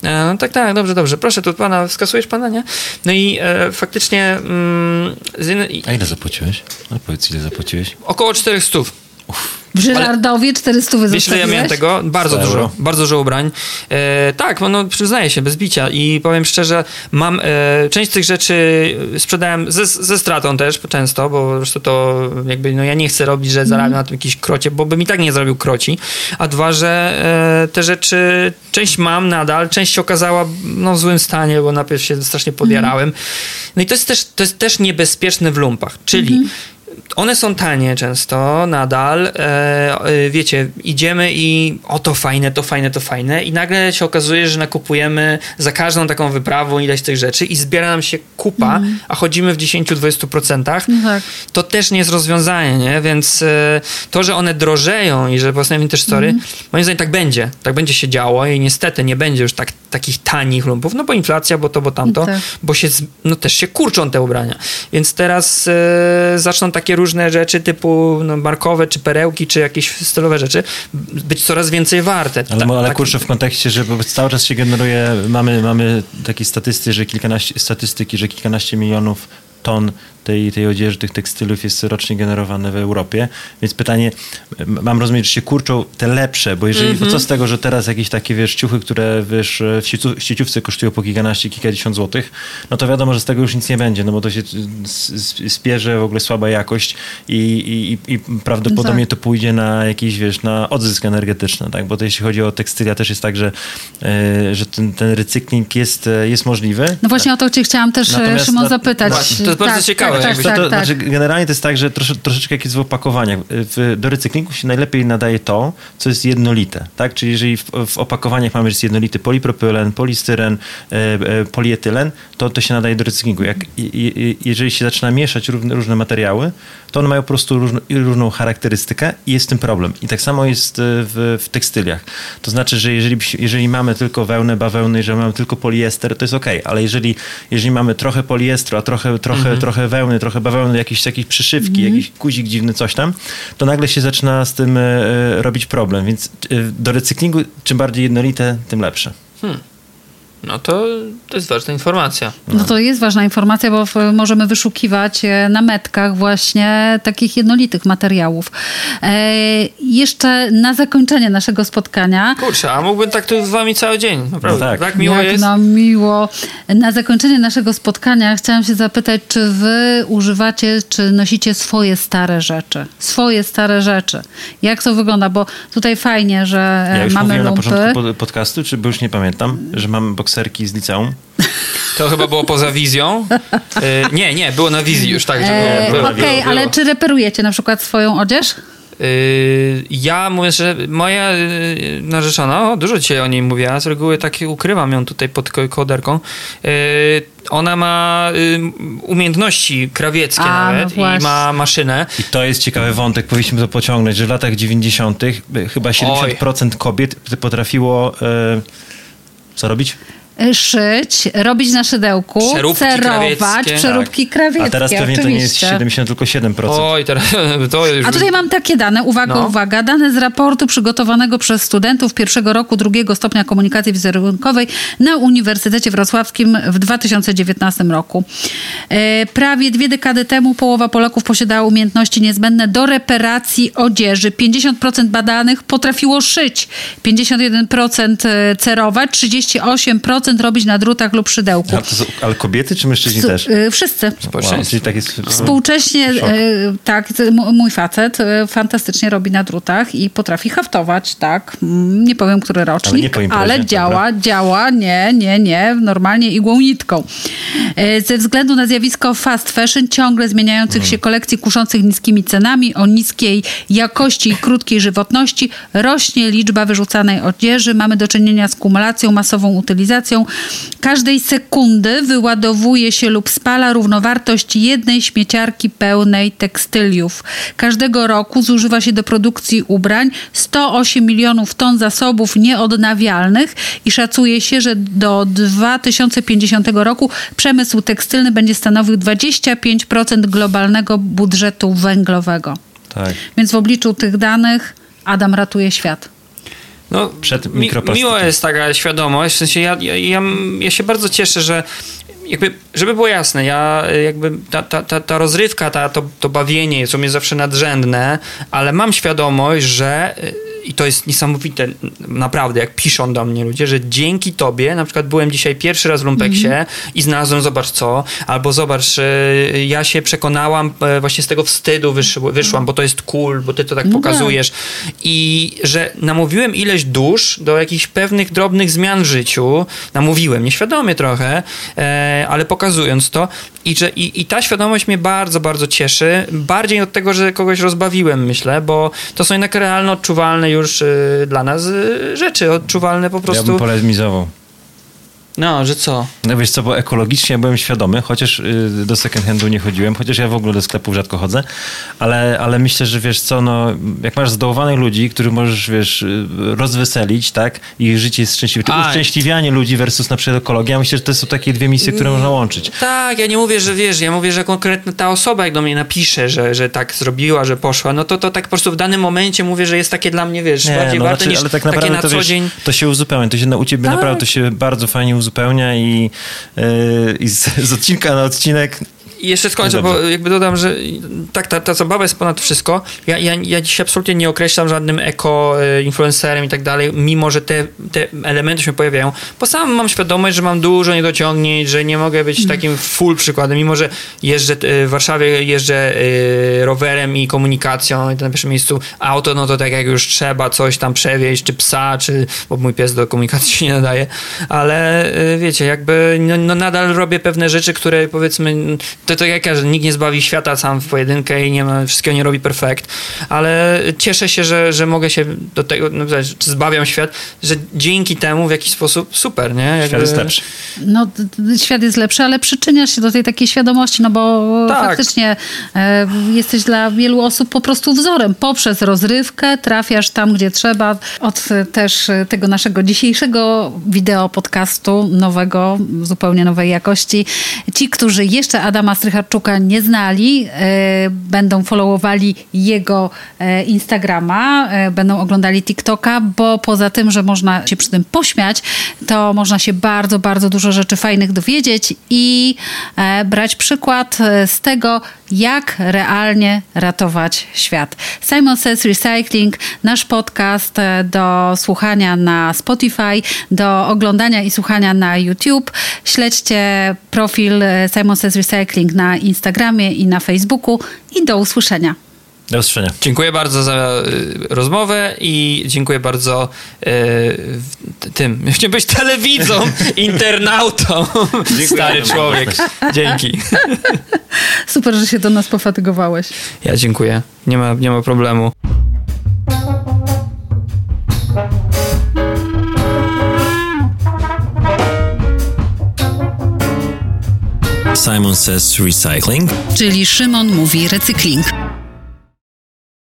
E, no tak, tak, dobrze, dobrze. Proszę, tu pana, skasujesz pana, nie? No i e, faktycznie... Mm, jednej... A ile zapłaciłeś? No powiedz, ile zapłaciłeś? Około czterysta. W Żyrardowie czterysta wy Wiesz, ja miałem tego? Bardzo Zero. dużo. Bardzo dużo ubrań. E, tak, no przyznaję się, bez bicia. I powiem szczerze, mam... E, część tych rzeczy sprzedałem ze, ze stratą też często, bo po prostu to jakby, no ja nie chcę robić, że zarabiam mm. na tym jakiś krocie, bo bym i tak nie zrobił kroci. A dwa, że e, te rzeczy... Część mam nadal, część się okazała no, w złym stanie, bo najpierw się strasznie podjarałem. Mm. No i to jest też, to jest też niebezpieczne w lumpach. Czyli... Mm-hmm. One są tanie często nadal, e, wiecie, idziemy i o to fajne, to fajne, to fajne i nagle się okazuje, że nakupujemy za każdą taką wyprawą ileś tych rzeczy i zbiera nam się kupa, mm. a chodzimy w dziesięć do dwudziestu procent. No tak. To też nie jest rozwiązanie, nie? Więc e, to, że one drożeją i że po prostu też story, mm. moim zdaniem tak będzie, tak będzie się działo i niestety nie będzie już tak, takich tanich lumpów, no bo inflacja, bo to, bo tamto, tak. bo się, no też się kurczą te ubrania. Więc teraz e, zaczną takie różne rzeczy typu no, markowe, czy perełki, czy jakieś stylowe rzeczy być coraz więcej warte. Ale, ale tak. kurczę, w kontekście, że cały czas się generuje, mamy, mamy takie statystyki, że kilkanaście, statystyki, że kilkanaście milionów ton tej, tej odzieży, tych tekstylów jest rocznie generowane w Europie. Więc pytanie, mam rozumieć, że się kurczą te lepsze, bo jeżeli, mm-hmm. bo co z tego, że teraz jakieś takie, wiesz, ciuchy, które wiesz, w, siecu, w sieciówce kosztują po kilkanaście, kilkadziesiąt złotych, no to wiadomo, że z tego już nic nie będzie, no bo to się spierze w ogóle słaba jakość i, i, i prawdopodobnie tak. to pójdzie na jakiś, wiesz, na odzysk energetyczny, tak? Bo to jeśli chodzi o tekstylia, też jest tak, że, yy, że ten, ten recykling jest, jest możliwy. No właśnie tak. o to cię chciałam też, Natomiast, Szymon, na, zapytać. Właśnie, to jest tak, bardzo ciekawe. Tak, tak, to, to, tak, tak. Znaczy, generalnie to jest tak, że trosze, troszeczkę jak jest w opakowaniach. W, do recyklingu się najlepiej nadaje to, co jest jednolite, tak? Czyli jeżeli w, w opakowaniach mamy, że jest jednolity polipropylen, polistyren, yy, yy, polietylen, to to się nadaje do recyklingu. Jak, i, i, jeżeli się zaczyna mieszać równ, różne materiały, to one mają po prostu różno, różną charakterystykę i jest tym problem. I tak samo jest w, w tekstyliach. To znaczy, że jeżeli, jeżeli mamy tylko wełnę, bawełny, jeżeli mamy tylko poliester, to jest okej, okay. ale jeżeli, jeżeli mamy trochę poliestru, a trochę, trochę, mhm. trochę wełny, trochę bawełny, jakieś, jakieś przyszywki, mhm. jakiś guzik dziwny, coś tam, to nagle się zaczyna z tym y, robić problem. Więc y, do recyklingu czym bardziej jednolite, tym lepsze. Hmm. No to, to jest ważna informacja. No to jest ważna informacja, bo w, możemy wyszukiwać na metkach właśnie takich jednolitych materiałów. E, jeszcze na zakończenie naszego spotkania... Kurczę, a mógłbym tak tu z wami cały dzień. Naprawdę, no tak. tak miło Jak jest. No miło. Na zakończenie naszego spotkania chciałam się zapytać, czy wy używacie, czy nosicie swoje stare rzeczy? Swoje stare rzeczy. Jak to wygląda? Bo tutaj fajnie, że ja już mamy lumpy. Na początku podcastu, czy bo już nie pamiętam, że mamy bokserki z liceum. To chyba było poza wizją. E, nie, nie, było na wizji już, tak. E, Okej, okay, ale czy reperujecie na przykład swoją odzież? Ja mówię, że moja narzeczona, o, dużo dzisiaj o niej mówię, a z reguły tak ukrywam ją tutaj pod kołderką. Ona ma umiejętności krawieckie a, nawet no i ma maszynę. I to jest ciekawy wątek, powinniśmy to pociągnąć, że w latach dziewięćdziesiątych chyba siedemdziesiąt procent Oj. kobiet potrafiło... Co robić? Szyć, robić na szydełku, przeróbki cerować, krawieckie. Przeróbki krawieckie. A teraz pewnie oczywiście. To nie jest siedemdziesiąt, tylko siedem procent. Oj, teraz to już... A tutaj mam takie dane, uwaga, no. uwaga, dane z raportu przygotowanego przez studentów pierwszego roku drugiego stopnia komunikacji wizerunkowej na Uniwersytecie Wrocławskim w dwa tysiące dziewiętnastym roku. Prawie dwie dekady temu połowa Polaków posiadała umiejętności niezbędne do reparacji odzieży. pięćdziesiąt procent badanych potrafiło szyć, pięćdziesiąt jeden procent cerować, trzydzieści osiem procent robić na drutach lub szydełku. Ale kobiety czy mężczyźni Su- też? Y, wszyscy. Wow, czyli tak jest, współcześnie y, tak, mój facet y, fantastycznie robi na drutach i potrafi haftować, tak, nie powiem, który rocznik, ale, nie powiem ale działa, dobra. działa, nie, nie, nie, normalnie igłą nitką. Y, ze względu na zjawisko fast fashion, ciągle zmieniających hmm. się kolekcji kuszących niskimi cenami, o niskiej jakości i krótkiej żywotności, rośnie liczba wyrzucanej odzieży, mamy do czynienia z kumulacją, masową utylizacją, każdej sekundy wyładowuje się lub spala równowartość jednej śmieciarki pełnej tekstyliów. Każdego roku zużywa się do produkcji ubrań sto osiem milionów ton zasobów nieodnawialnych i szacuje się, że do dwa tysiące pięćdziesiątego roku przemysł tekstylny będzie stanowił dwadzieścia pięć procent globalnego budżetu węglowego. Tak. Więc w obliczu tych danych Adam ratuje świat. No, przed mi, miło jest taka świadomość, w sensie ja, ja, ja, ja się bardzo cieszę, że jakby, żeby było jasne, ja jakby ta, ta, ta, ta rozrywka, ta, to, to bawienie jest u mnie zawsze nadrzędne, ale mam świadomość, że i to jest niesamowite, naprawdę, jak piszą do mnie ludzie, że dzięki tobie, na przykład byłem dzisiaj pierwszy raz w Lumpeksie mm. i znalazłem zobacz co, albo zobacz, ja się przekonałam, właśnie z tego wstydu wyszło, wyszłam, bo to jest cool, bo ty to tak no pokazujesz. Tak. I że namówiłem ileś dusz do jakichś pewnych drobnych zmian w życiu, namówiłem, nieświadomie trochę, ale pokazując to i, że, i, i ta świadomość mnie bardzo, bardzo cieszy, bardziej od tego, że kogoś rozbawiłem, myślę, bo to są jednak realno odczuwalne już y, dla nas y, rzeczy odczuwalne po prostu. Ja bym polemizował. No, że co? No wiesz co, bo ekologicznie ja byłem świadomy, chociaż y, do second handu nie chodziłem, chociaż ja w ogóle do sklepów rzadko chodzę, ale, ale myślę, że wiesz co, no, jak masz zdołowanych ludzi, których możesz, wiesz, rozweselić, tak, i ich życie jest szczęśliwe. To uszczęśliwianie ludzi versus na przykład ekologia, ja myślę, że to są takie dwie misje, które można łączyć. Tak, ja nie mówię, że wiesz, ja mówię, że konkretna ta osoba, jak do mnie napisze, że, że tak zrobiła, że poszła, no to to tak po prostu w danym momencie mówię, że jest takie dla mnie, wiesz, nie, bardziej no, warte znaczy, niż ale tak takie na to, co wiesz, dzień. To się uzupełnia, to się na, u ciebie tak. naprawdę to się bardzo fajnie uzupełnia i, yy, i z, z odcinka na odcinek I jeszcze skończę, bo jakby dodam, że tak, ta, ta zabawa jest ponad wszystko. Ja, ja, ja dzisiaj absolutnie nie określam żadnym eko-influencerem i tak dalej, mimo że te, te elementy się pojawiają, bo sam mam świadomość, że mam dużo niedociągnięć, że nie mogę być takim full przykładem, mimo że jeżdżę w Warszawie, jeżdżę rowerem i komunikacją i to na pierwszym miejscu auto, no to tak jak już trzeba coś tam przewieźć, czy psa, czy, bo mój pies do komunikacji się nie nadaje, ale wiecie, jakby no, no nadal robię pewne rzeczy, które powiedzmy, to tak jak każdy, nikt nie zbawi świata sam w pojedynkę i nie ma, wszystkiego nie robi perfekt, ale cieszę się, że, że mogę się do tego, no, zbawiam świat, że dzięki temu w jakiś sposób super, nie? Jakby... Świat jest lepszy. No, świat jest lepszy, ale przyczyniasz się do tej takiej świadomości, no bo tak. faktycznie e, jesteś dla wielu osób po prostu wzorem. Poprzez rozrywkę trafiasz tam, gdzie trzeba. Od też tego naszego dzisiejszego wideo podcastu, nowego, zupełnie nowej jakości. Ci, którzy jeszcze Adama Strycharczuka nie znali, e, będą followowali jego e, Instagrama, e, będą oglądali TikToka, bo poza tym, że można się przy tym pośmiać, to można się bardzo, bardzo dużo rzeczy fajnych dowiedzieć i e, brać przykład z tego, jak realnie ratować świat. Simon Says Recycling, nasz podcast do słuchania na Spotify, do oglądania i słuchania na YouTube. Śledźcie profil Simon Says Recycling na Instagramie i na Facebooku i do usłyszenia. Do usłyszenia. Dziękuję bardzo za y, rozmowę i dziękuję bardzo y, tym, chciałem być telewidzą, internautą, stary człowiek. Dzięki. Super, że się do nas pofatygowałeś. Ja dziękuję. Nie ma, nie ma problemu. Simon Says Recycling, czyli Szymon Mówi Recykling.